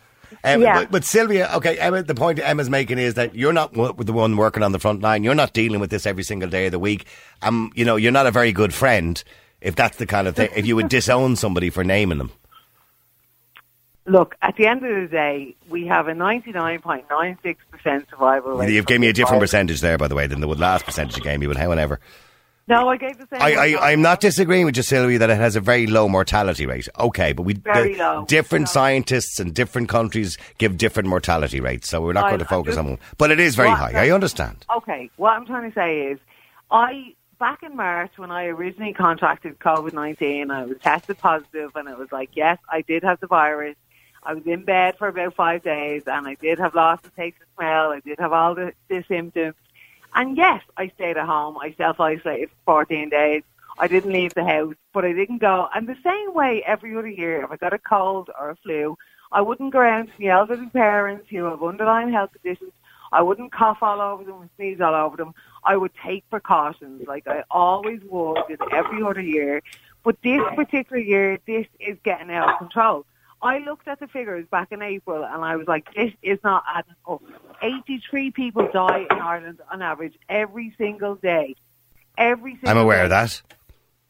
But Sylvia, Emma, the point Emma's making is that you're not the one working on the front line. You're not dealing with this every single day of the week. You know, you're not a very good friend. If that's the kind of thing, if you would disown somebody for naming them. Look, at the end of the day, we have a 99.96% survival rate. You've gave me a different percentage there, by the way, than the last percentage you gave me, but however. No, I gave the same. I'm not disagreeing with you, Sylvia, that it has a very low mortality rate. Okay, but different scientists and different countries give different mortality rates, so we're not going to focus on one. But it is very high, I understand. Okay, what I'm trying to say is, back in March, when I originally contracted COVID-19, I was tested positive, and it was like, yes, I did have the virus. I was in bed for about 5 days, and I did have loss of taste and smell. I did have all the symptoms. And yes, I stayed at home. I self-isolated for 14 days. I didn't leave the house, but I didn't go. And the same way every other year, if I got a cold or a flu, I wouldn't go around to the elderly parents who have underlying health conditions. I wouldn't cough all over them and sneeze all over them. I would take precautions like I always would in every other year. But this particular year, this is getting out of control. I looked at the figures back in April, and I was like, this is not adding up. 83 people die in Ireland on average every single day. I'm aware of that.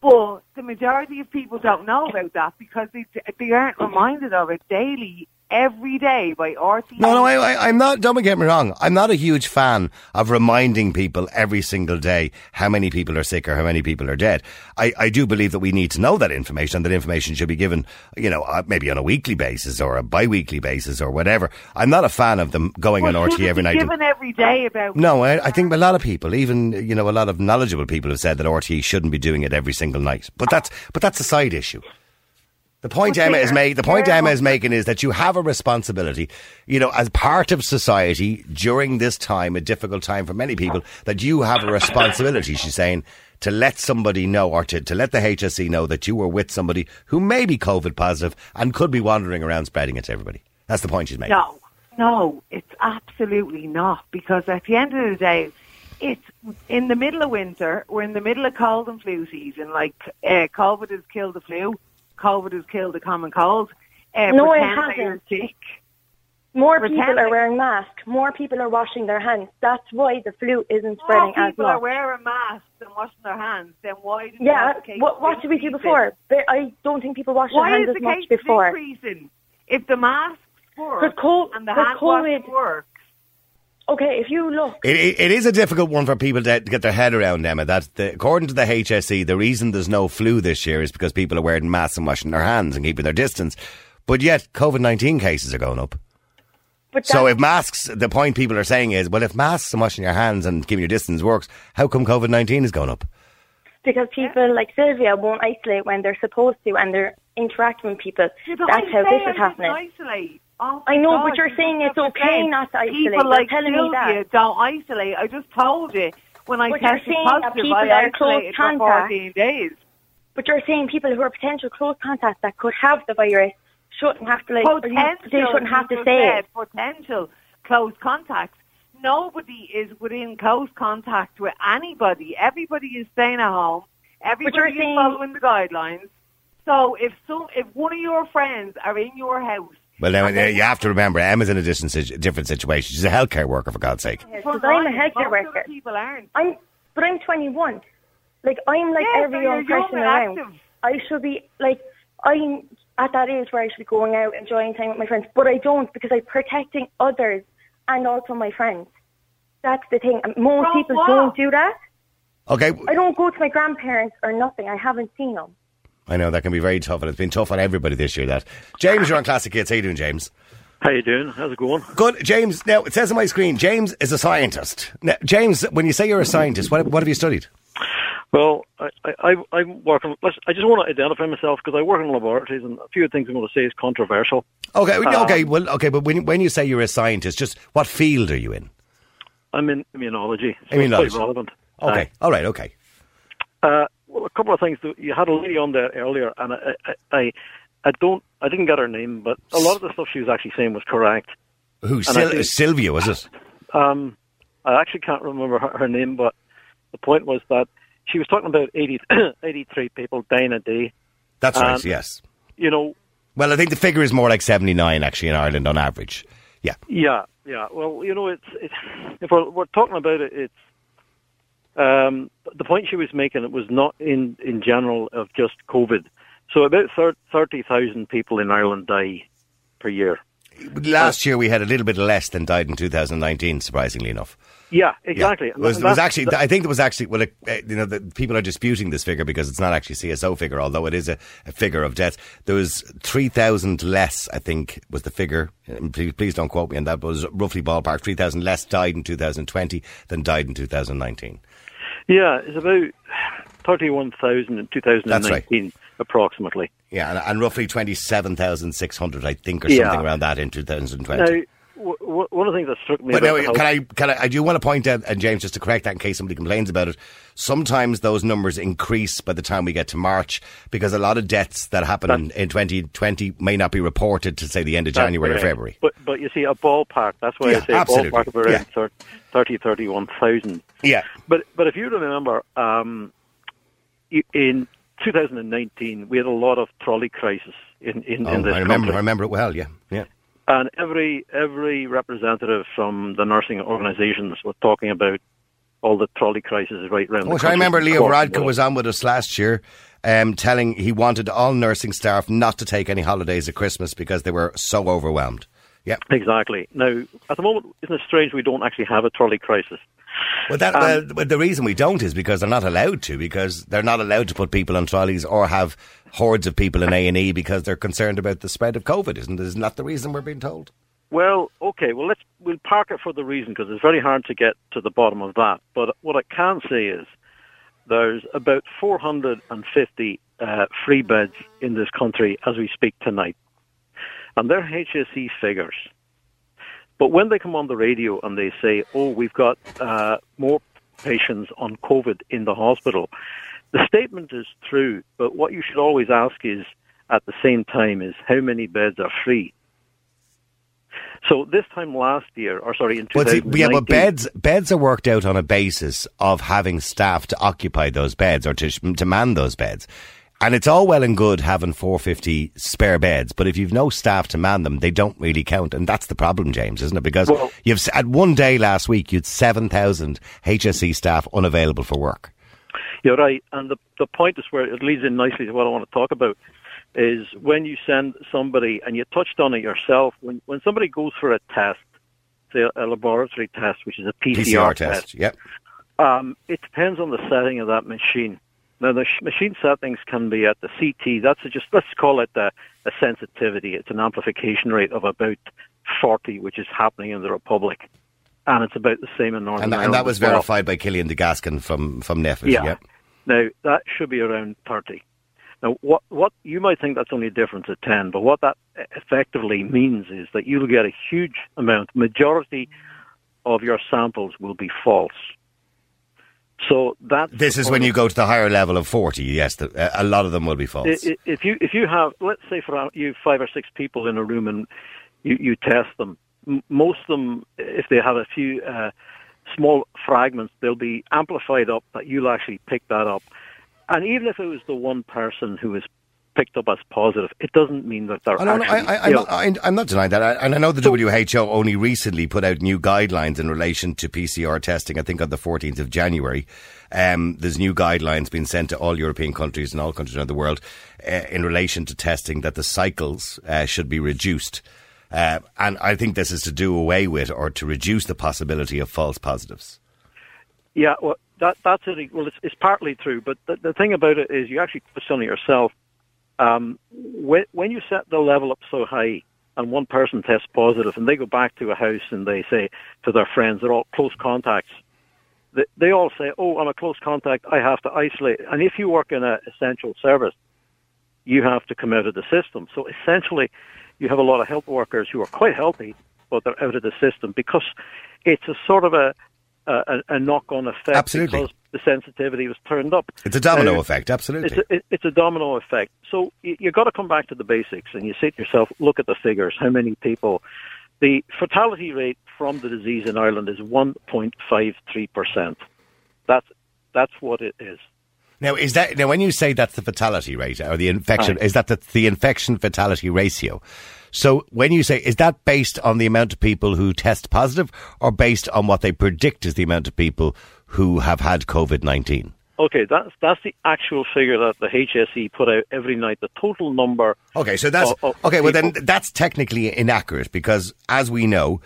But the majority of people don't know about that because they aren't reminded of it daily, every day by RTE. No, I'm not, don't get me wrong, I'm not a huge fan of reminding people every single day how many people are sick or how many people are dead. I do believe that we need to know that information, and that information should be given, you know, maybe on a weekly basis or a bi-weekly basis or whatever. I'm not a fan of them going on RTE every night. Given every day about... No, I think a lot of people, even, you know, a lot of knowledgeable people have said that RTE shouldn't be doing it every single night. But that's a side issue. The point Emma is making is that you have a responsibility, you know, as part of society during this time, a difficult time for many people, that you have a responsibility, she's saying, to let somebody know or to let the HSE know that you were with somebody who may be COVID positive and could be wandering around spreading it to everybody. That's the point she's making. No, it's absolutely not, because at the end of the day, it's in the middle of winter, we're in the middle of cold and flu season, like COVID has killed the flu. COVID has killed the common cold. No, it hasn't. More people are wearing masks. More people are washing their hands. That's why the flu isn't spreading as much. More people are wearing masks and washing their hands. Then why? What did we do before? I don't think people wash their hands as much before. Why is the case increasing? If the masks work and the hand wash works. Okay, if you look... It is a difficult one for people to get their head around, Emma. According to the HSE, the reason there's no flu this year is because people are wearing masks and washing their hands and keeping their distance. But yet, COVID-19 cases are going up. So if masks... The point people are saying is, well, if masks and washing your hands and keeping your distance works, how come COVID-19 is going up? Because people like Sylvia won't isolate when they're supposed to and they're interacting with people. That's how this is happening. Isolate. Oh, I know, but you're saying it's okay not to isolate. People like Sylvia don't isolate. I just told you when I tested positive, I isolated for 14 days. But you're saying people who are potential close contacts that could have the virus shouldn't have to, they shouldn't have to say it. Potential close contacts. Nobody is within close contact with anybody. Everybody is staying at home. Everybody is following the guidelines. So if one of your friends are in your house. Well, now, you have to remember, Emma's in a different situation. She's a healthcare worker, for God's sake. Because I'm a healthcare worker. People aren't. But I'm 21. Like, I'm like every young person around. Active. I should be, like, I'm at that age where I should be going out, enjoying time with my friends. But I don't, because I'm protecting others and also my friends. That's the thing. Most people don't do that. Okay. I don't go to my grandparents or nothing. I haven't seen them. I know, that can be very tough, and it's been tough on everybody this year, that. James, you're on Classic Hits. How you doing, James? How you doing? How's it going? Good. James, now, it says on my screen, James is a scientist. Now, James, when you say you're a scientist, what have you studied? Well, I just want to identify myself because I work in laboratories, and a few things I'm going to say is controversial. Okay, but when you say you're a scientist, just what field are you in? I'm in immunology. So immunology. It's quite relevant. Okay, all right, okay. Well, a couple of things. You had a lady on there earlier, and I didn't get her name, but a lot of the stuff she was actually saying was correct. Who? Sylvia, was it? I actually can't remember her name, but the point was that she was talking about 83 people dying a day. That's right, yes. You know... Well, I think the figure is more like 79, actually, in Ireland on average. Yeah. Yeah. Well, you know, it's if we're talking about it, it's... the point she was making, it was not in general of just COVID. So about 30,000 people in Ireland die per year. Last year we had a little bit less than died in 2019, surprisingly enough. Yeah, exactly. Yeah. People are disputing this figure because it's not actually a CSO figure, although it is a figure of deaths. There was 3,000 less, I think, was the figure. Please don't quote me on that, but it was roughly ballpark. 3,000 less died in 2020 than died in 2019. Yeah, it's about 31,000 in 2019, right, approximately. Yeah, and roughly 27,600, I think, or something around that in 2020. Now, one of the things that struck me... But about I do want to point out, and James, just to correct that in case somebody complains about it, sometimes those numbers increase by the time we get to March, because a lot of deaths that happen in 2020 may not be reported to, say, the end of January or February. But you see, a ballpark, that's why I say absolutely. Ballpark of around 31,000. Yeah. But if you remember, in 2019, we had a lot of trolley crisis in this country. I remember it well, yeah. And every representative from the nursing organisations was talking about all the trolley crises right around the country. I remember Leo Radka was on with us last year, telling he wanted all nursing staff not to take any holidays at Christmas because they were so overwhelmed. Yeah, exactly. Now, at the moment, isn't it strange we don't actually have a trolley crisis? Well, the reason we don't is because they're not allowed to, because they're not allowed to put people on trolleys or have hordes of people in A&E because they're concerned about the spread of COVID, isn't that the reason we're being told? Well, okay, we'll park it for the reason, because it's very hard to get to the bottom of that. But what I can say is there's about 450 free beds in this country as we speak tonight. And they're HSE figures. But when they come on the radio and they say, oh, we've got more patients on COVID in the hospital, the statement is true. But what you should always ask is, at the same time, is how many beds are free? So this time last year, in 2019... But beds are worked out on a basis of having staff to occupy those beds or to man those beds. And it's all well and good having 450 spare beds, but if you've no staff to man them, they don't really count. And that's the problem, James, isn't it? Because you've at one day last week, you'd 7,000 HSE staff unavailable for work. You're right. And the point is where it leads in nicely to what I want to talk about, is when you send somebody, and you touched on it yourself, when somebody goes for a test, say a laboratory test, which is a PCR test. Yep. It depends on the setting of that machine. Now, the machine settings can be at the CT. That's let's call it a sensitivity. It's an amplification rate of about 40, which is happening in the Republic. And it's about the same in Northern Ireland. And that was verified by Killian de Gaskin from Neffers. Yeah. Now, that should be around 30. Now, what you might think that's only a difference of 10, but what that effectively means is that you'll get a huge amount. Majority of your samples will be false. So this is when you go to the higher level of 40. Yes, a lot of them will be false. If you have, let's say, for you 5 or 6 people in a room and you test them, most of them, if they have a few small fragments, they'll be amplified up that you'll actually pick that up. And even if it was the one person who was picked up as positive, it doesn't mean that they're I'm not denying that. And I know the WHO only recently put out new guidelines in relation to PCR testing, I think on the 14th of January. There's new guidelines being sent to all European countries and all countries around the world in relation to testing, that the cycles should be reduced. And I think this is to do away with or to reduce the possibility of false positives. Yeah, well, That's it. Well, it's partly true, but the thing about it is you actually question it yourself. When you set the level up so high and one person tests positive and they go back to a house and they say to their friends, they're all close contacts, they all say, oh, I'm a close contact, I have to isolate. And if you work in an essential service, you have to come out of the system. So essentially, you have a lot of health workers who are quite healthy, but they're out of the system because it's a sort of a knock-on effect. Absolutely. Because the sensitivity was turned up. It's a domino effect, absolutely. It's a domino effect. So you've got to come back to the basics and you say to yourself, look at the figures, how many people. The fatality rate from the disease in Ireland is 1.53%. That's what it is. Now, when you say that's the fatality rate or the infection, is that the infection fatality ratio? So when you say, is that based on the amount of people who test positive or based on what they predict is the amount of people who have had COVID-19? Okay, that's the actual figure that the HSE put out every night, the total number. Okay, so that's okay. Well, then that's technically inaccurate because, as we know,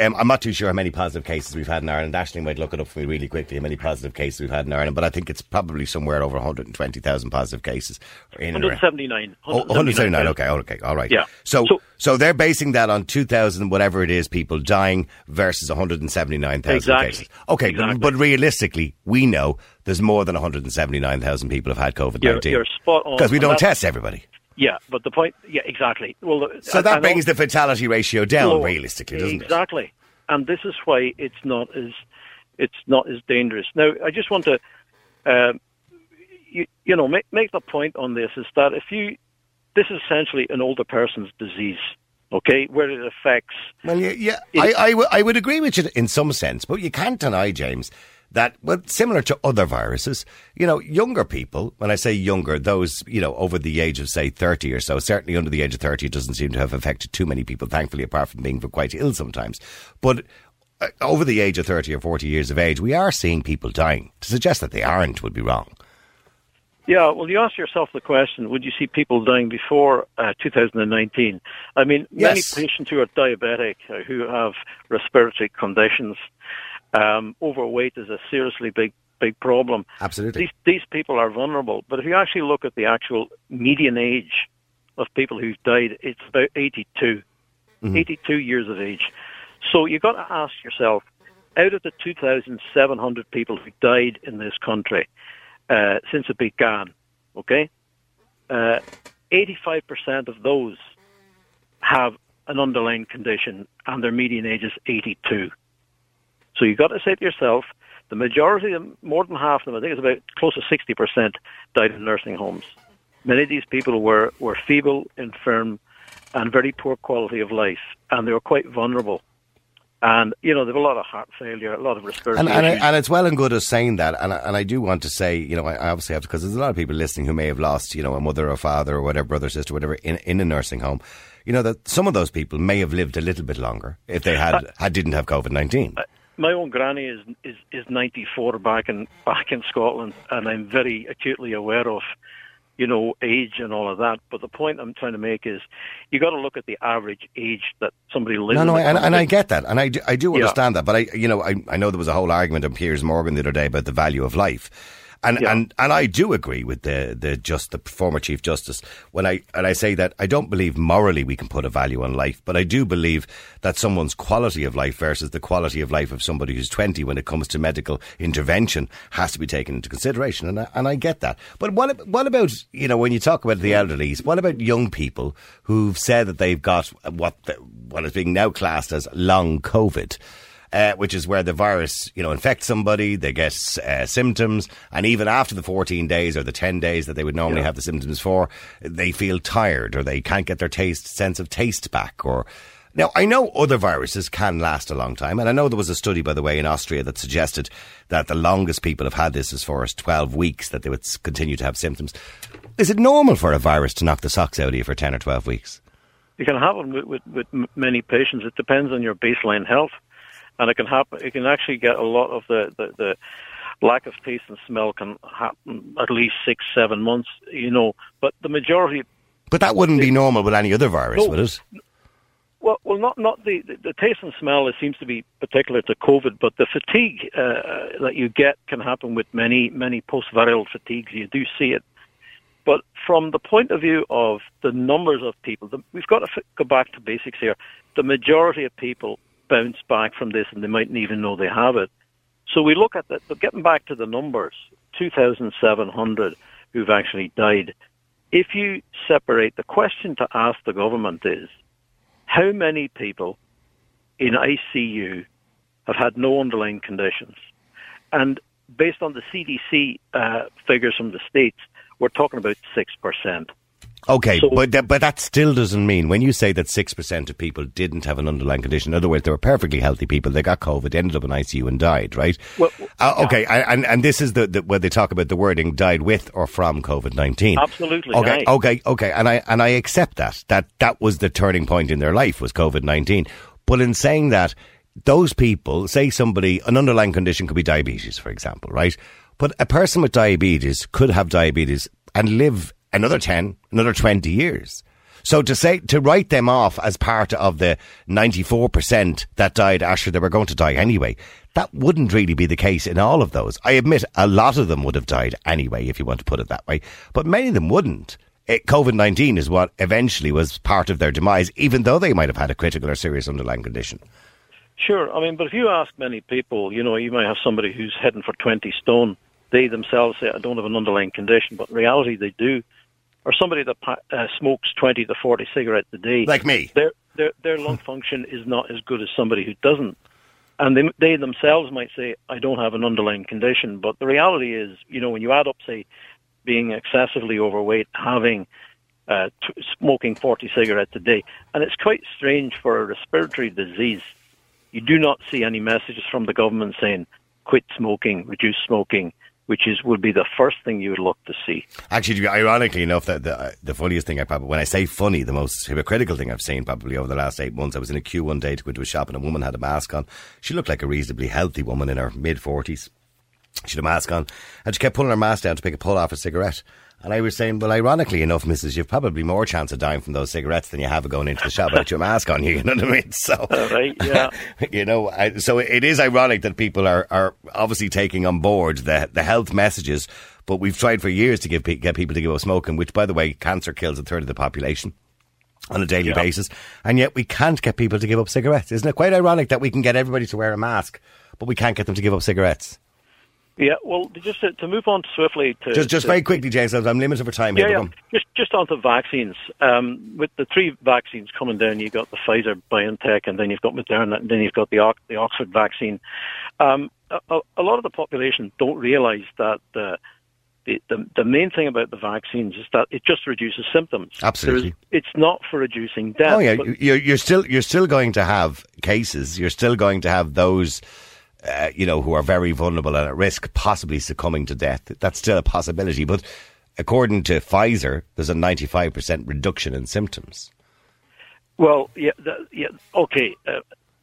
I'm not too sure how many positive cases we've had in Ireland. Aisling might look it up for me really quickly, how many positive cases we've had in Ireland, but I think it's probably somewhere over 120,000 positive cases. 179. 179, okay, all right. Yeah. So they're basing that on 2,000, whatever it is, people dying versus 179,000 cases. Okay, exactly. But realistically, we know there's more than 179,000 people have had COVID-19. You're spot on. Because we don't test everybody. Yeah, but the point... Yeah, exactly. Well, so that brings the fatality ratio down, realistically, doesn't it? Exactly. And this is why it's not as dangerous. Now, I just want to, make the point on this, is that this is essentially an older person's disease, okay, where it affects... Well, yeah, I would agree with you in some sense, but you can't deny, James, that, well, similar to other viruses, younger people, when I say younger, those, over the age of, say, 30 or so, certainly under the age of 30, it doesn't seem to have affected too many people, thankfully, apart from being quite ill sometimes. But over the age of 30 or 40 years of age, we are seeing people dying. To suggest that they aren't would be wrong. Yeah, well, you ask yourself the question, would you see people dying before 2019? I mean, yes. Many patients who are diabetic, who have respiratory conditions, overweight is a seriously big problem. Absolutely. These people are vulnerable. But if you actually look at the actual median age of people who've died, it's about 82. Mm-hmm. 82 years of age. So you've got to ask yourself, out of the 2,700 people who died in this country since it began, okay, 85% of those have an underlying condition and their median age is 82. So you've got to say to yourself, the majority, more than half of them, I think it's about close to 60%, died in nursing homes. Many of these people were feeble, infirm, and very poor quality of life, and they were quite vulnerable. And, they have a lot of heart failure, a lot of respiratory issues. And it's well and good as saying that. And I do want to say, I obviously have to, because there's a lot of people listening who may have lost, a mother or father or whatever, brother, sister, whatever, in a nursing home. That some of those people may have lived a little bit longer if they didn't have COVID-19. My own granny is 94 back in Scotland, and I'm very acutely aware of, age and all of that. But the point I'm trying to make is you got to look at the average age that somebody lives. No, and I get that, and I do understand that. But I know there was a whole argument on Piers Morgan the other day about the value of life, and I do agree with the former Chief Justice when I say that I don't believe morally we can put a value on life, but I do believe that someone's quality of life versus the quality of life of somebody who's 20 when it comes to medical intervention has to be taken into consideration, and I get that. But what about when you talk about the elderly? What about young people who've said that they've got what is being now classed as long COVID? Which is where the virus, infects somebody, they get symptoms, and even after the 14 days or the 10 days that they would normally have the symptoms for, they feel tired or they can't get their sense of taste back. Or now, I know other viruses can last a long time, and I know there was a study, by the way, in Austria that suggested that the longest people have had this as far as 12 weeks, that they would continue to have symptoms. Is it normal for a virus to knock the socks out of you for 10 or 12 weeks? It can happen with many patients. It depends on your baseline health. And it can happen. It can actually get a lot of the lack of taste and smell can happen at least 6-7 months. But the majority. But that wouldn't be normal with any other virus, would it? Well, not the taste and smell. It seems to be particular to COVID, but the fatigue that you get can happen with many post-viral fatigues. You do see it, but from the point of view of the numbers of people, we've got to go back to basics here. The majority of people bounce back from this, and they mightn't even know they have it. So we look at that. But getting back to the numbers, 2,700 who've actually died. If you separate, the question to ask the government is, how many people in ICU have had no underlying conditions? And based on the CDC figures from the States, we're talking about 6%. Okay, so, but that still doesn't mean, when you say that 6% of people didn't have an underlying condition, in other words, they were perfectly healthy people, they got COVID, ended up in ICU and died, right? Okay, and this is the where they talk about the wording, died with or from COVID-19. Absolutely. Okay, okay, and I accept that was the turning point in their life, was COVID-19. But in saying that, those people, say somebody, an underlying condition could be diabetes, for example, right? But a person with diabetes could have diabetes and live another 10, another 20 years. So to write them off as part of the 94% that died after they were going to die anyway, that wouldn't really be the case in all of those. I admit a lot of them would have died anyway, if you want to put it that way, but many of them wouldn't. COVID-19 is what eventually was part of their demise, even though they might have had a critical or serious underlying condition. Sure. I mean, but if you ask many people, you know, you might have somebody who's heading for 20 stone. They themselves say, I don't have an underlying condition, but in reality they do. Or somebody that smokes 20 to 40 cigarettes a day. Like me. Their lung function is not as good as somebody who doesn't. And they themselves might say, I don't have an underlying condition. But the reality is, you know, when you add up, say, being excessively overweight, having smoking 40 cigarettes a day, and it's quite strange for a respiratory disease, you do not see any messages from the government saying, quit smoking, reduce smoking, which would be the first thing you would look to see. Actually, ironically enough, the funniest thing I probably, when I say funny, the most hypocritical thing I've seen probably over the last 8 months, I was in a queue one day to go to a shop and a woman had a mask on. She looked like a reasonably healthy woman in her mid-40s. She had a mask on and she kept pulling her mask down to pick a pull off a cigarette. And I was saying, well, ironically enough, Mrs., you've probably more chance of dying from those cigarettes than you have of going into the shop without your mask on you know what I mean? So, right, yeah. You know, so it is ironic that people are obviously taking on board the health messages, but we've tried for years to get people to give up smoking, which, by the way, cancer kills a third of the population on a daily basis, and yet we can't get people to give up cigarettes. Isn't it quite ironic that we can get everybody to wear a mask, but we can't get them to give up cigarettes? Yeah, well, just to move on swiftly to... Just very quickly, James, I'm limited for time here. Yeah. Just onto vaccines. With the three vaccines coming down, you've got the Pfizer-BioNTech, and then you've got Moderna, and then you've got the Oxford vaccine. A lot of the population don't realise that the main thing about the vaccines is that it just reduces symptoms. Absolutely. It's not for reducing death. Oh, yeah, you're still going to have cases. You're still going to have those... you know, who are very vulnerable and at risk, possibly succumbing to death. That's still a possibility. But according to Pfizer, there's a 95% reduction in symptoms. Well, okay.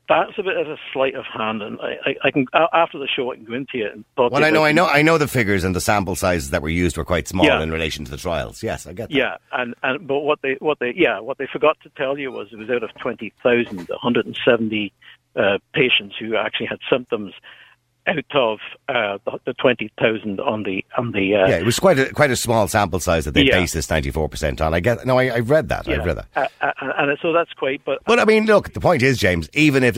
That's a bit of a sleight of hand, and I can after the show I can go into it. Well, I know the figures and the sample sizes that were used were quite small in relation to the trials. Yes, I get that. Yeah, and but what they forgot to tell you was it was out of 20,000, 170 patients who actually had symptoms out of the 20,000 on the. Yeah, it was quite a small sample size that they based this 94% on. I get. No, I've read that. Yeah. I've read that. And so that's quite. But I mean, look. The point is, James. Even if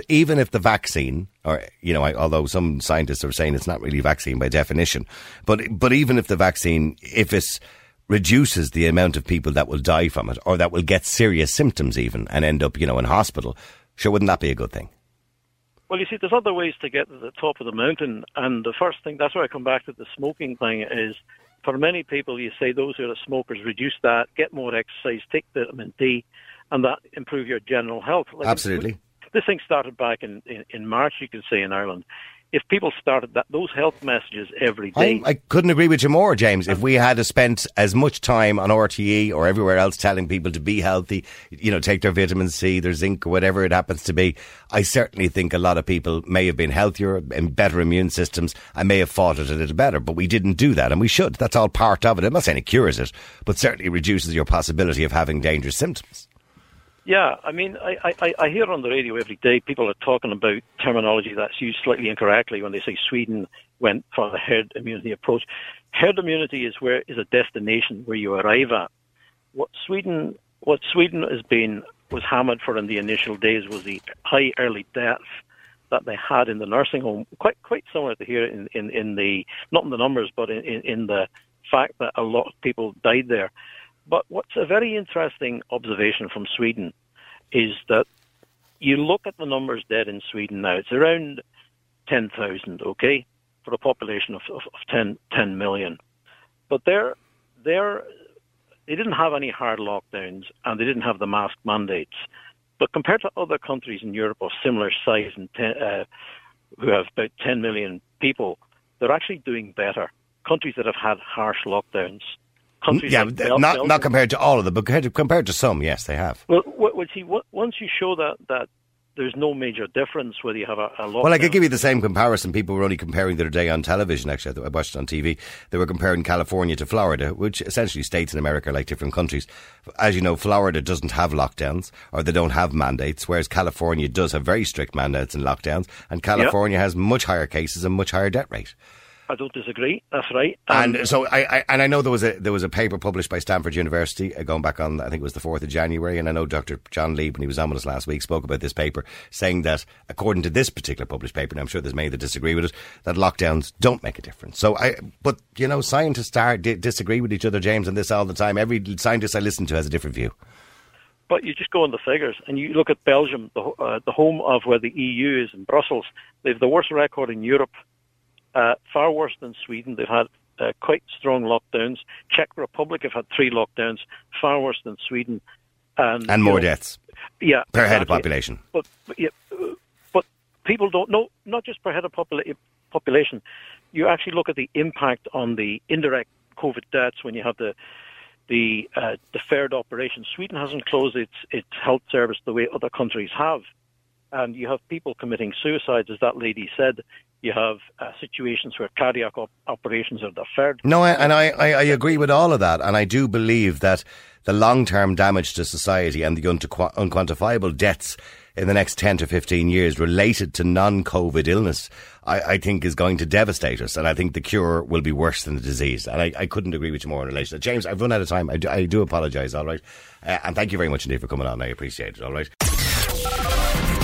the vaccine, or you know, although some scientists are saying it's not really a vaccine by definition, but even if the vaccine, if it's reduces the amount of people that will die from it or that will get serious symptoms even and end up, you know, in hospital, sure, wouldn't that be a good thing? Well, you see, there's other ways to get to the top of the mountain. And the first thing, that's where I come back to the smoking thing, is for many people, you say those who are smokers, reduce that, get more exercise, take vitamin D, and that improve your general health. Like, absolutely. This thing started back in March, you can say, in Ireland. If people started that, those health messages every day... I couldn't agree with you more, James. If we had spent as much time on RTE or everywhere else telling people to be healthy, you know, take their vitamin C, their zinc, or whatever it happens to be, I certainly think a lot of people may have been healthier and better immune systems and may have fought it a little better. But we didn't do that, and we should. That's all part of it. I'm not saying it cures it, but certainly reduces your possibility of having dangerous symptoms. Yeah, I mean, I hear on the radio every day people are talking about terminology that's used slightly incorrectly when they say Sweden went for the herd immunity approach. Herd immunity is a destination where you arrive at. What Sweden was hammered for in the initial days was the high early death that they had in the nursing home. Quite similar to here in the, not in the numbers, but in the fact that a lot of people died there. But what's a very interesting observation from Sweden is that you look at the numbers dead in Sweden now. It's around 10,000, okay, for a population of 10 million. But they didn't have any hard lockdowns and they didn't have the mask mandates. But compared to other countries in Europe of similar size and who have about 10 million people, they're actually doing better. Countries that have had harsh lockdowns. Yeah, like not compared to all of them, but compared to some, yes, they have. Well, see, once you show that there's no major difference whether you have a lockdown... Well, I could give you the same comparison. People were only comparing the other day on television, actually, I watched it on TV. They were comparing California to Florida, which essentially states in America are like different countries. As you know, Florida doesn't have lockdowns, or they don't have mandates, whereas California does have very strict mandates and lockdowns, and California has much higher cases and much higher death rate. I don't disagree. That's right. And so I know there was a paper published by Stanford University going back on, I think it was the 4th of January. And I know Dr. John Lee, when he was on with us last week, spoke about this paper, saying that according to this particular published paper, and I'm sure there's many that disagree with it, that lockdowns don't make a difference. But you know, scientists disagree with each other, James, on this all the time. Every scientist I listen to has a different view. But you just go on the figures and you look at Belgium, the home of where the EU is in Brussels. They have the worst record in Europe. Far worse than Sweden. They've had quite strong lockdowns. Czech Republic have had 3 lockdowns, far worse than Sweden. And more deaths. Yeah, per head of population. But people don't know, not just per head of population. You actually look at the impact on the indirect COVID deaths when you have the deferred operation. Sweden hasn't closed its health service the way other countries have. And you have people committing suicides, as that lady said. You have situations where cardiac operations are deferred. No, I agree with all of that. And I do believe that the long-term damage to society and the unquantifiable deaths in the next 10 to 15 years related to non-COVID illness, I think is going to devastate us. And I think the cure will be worse than the disease. And I couldn't agree with you more in relation to that. James, I've run out of time. I do apologise, all right? And thank you very much indeed for coming on. I appreciate it, all right?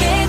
Hits.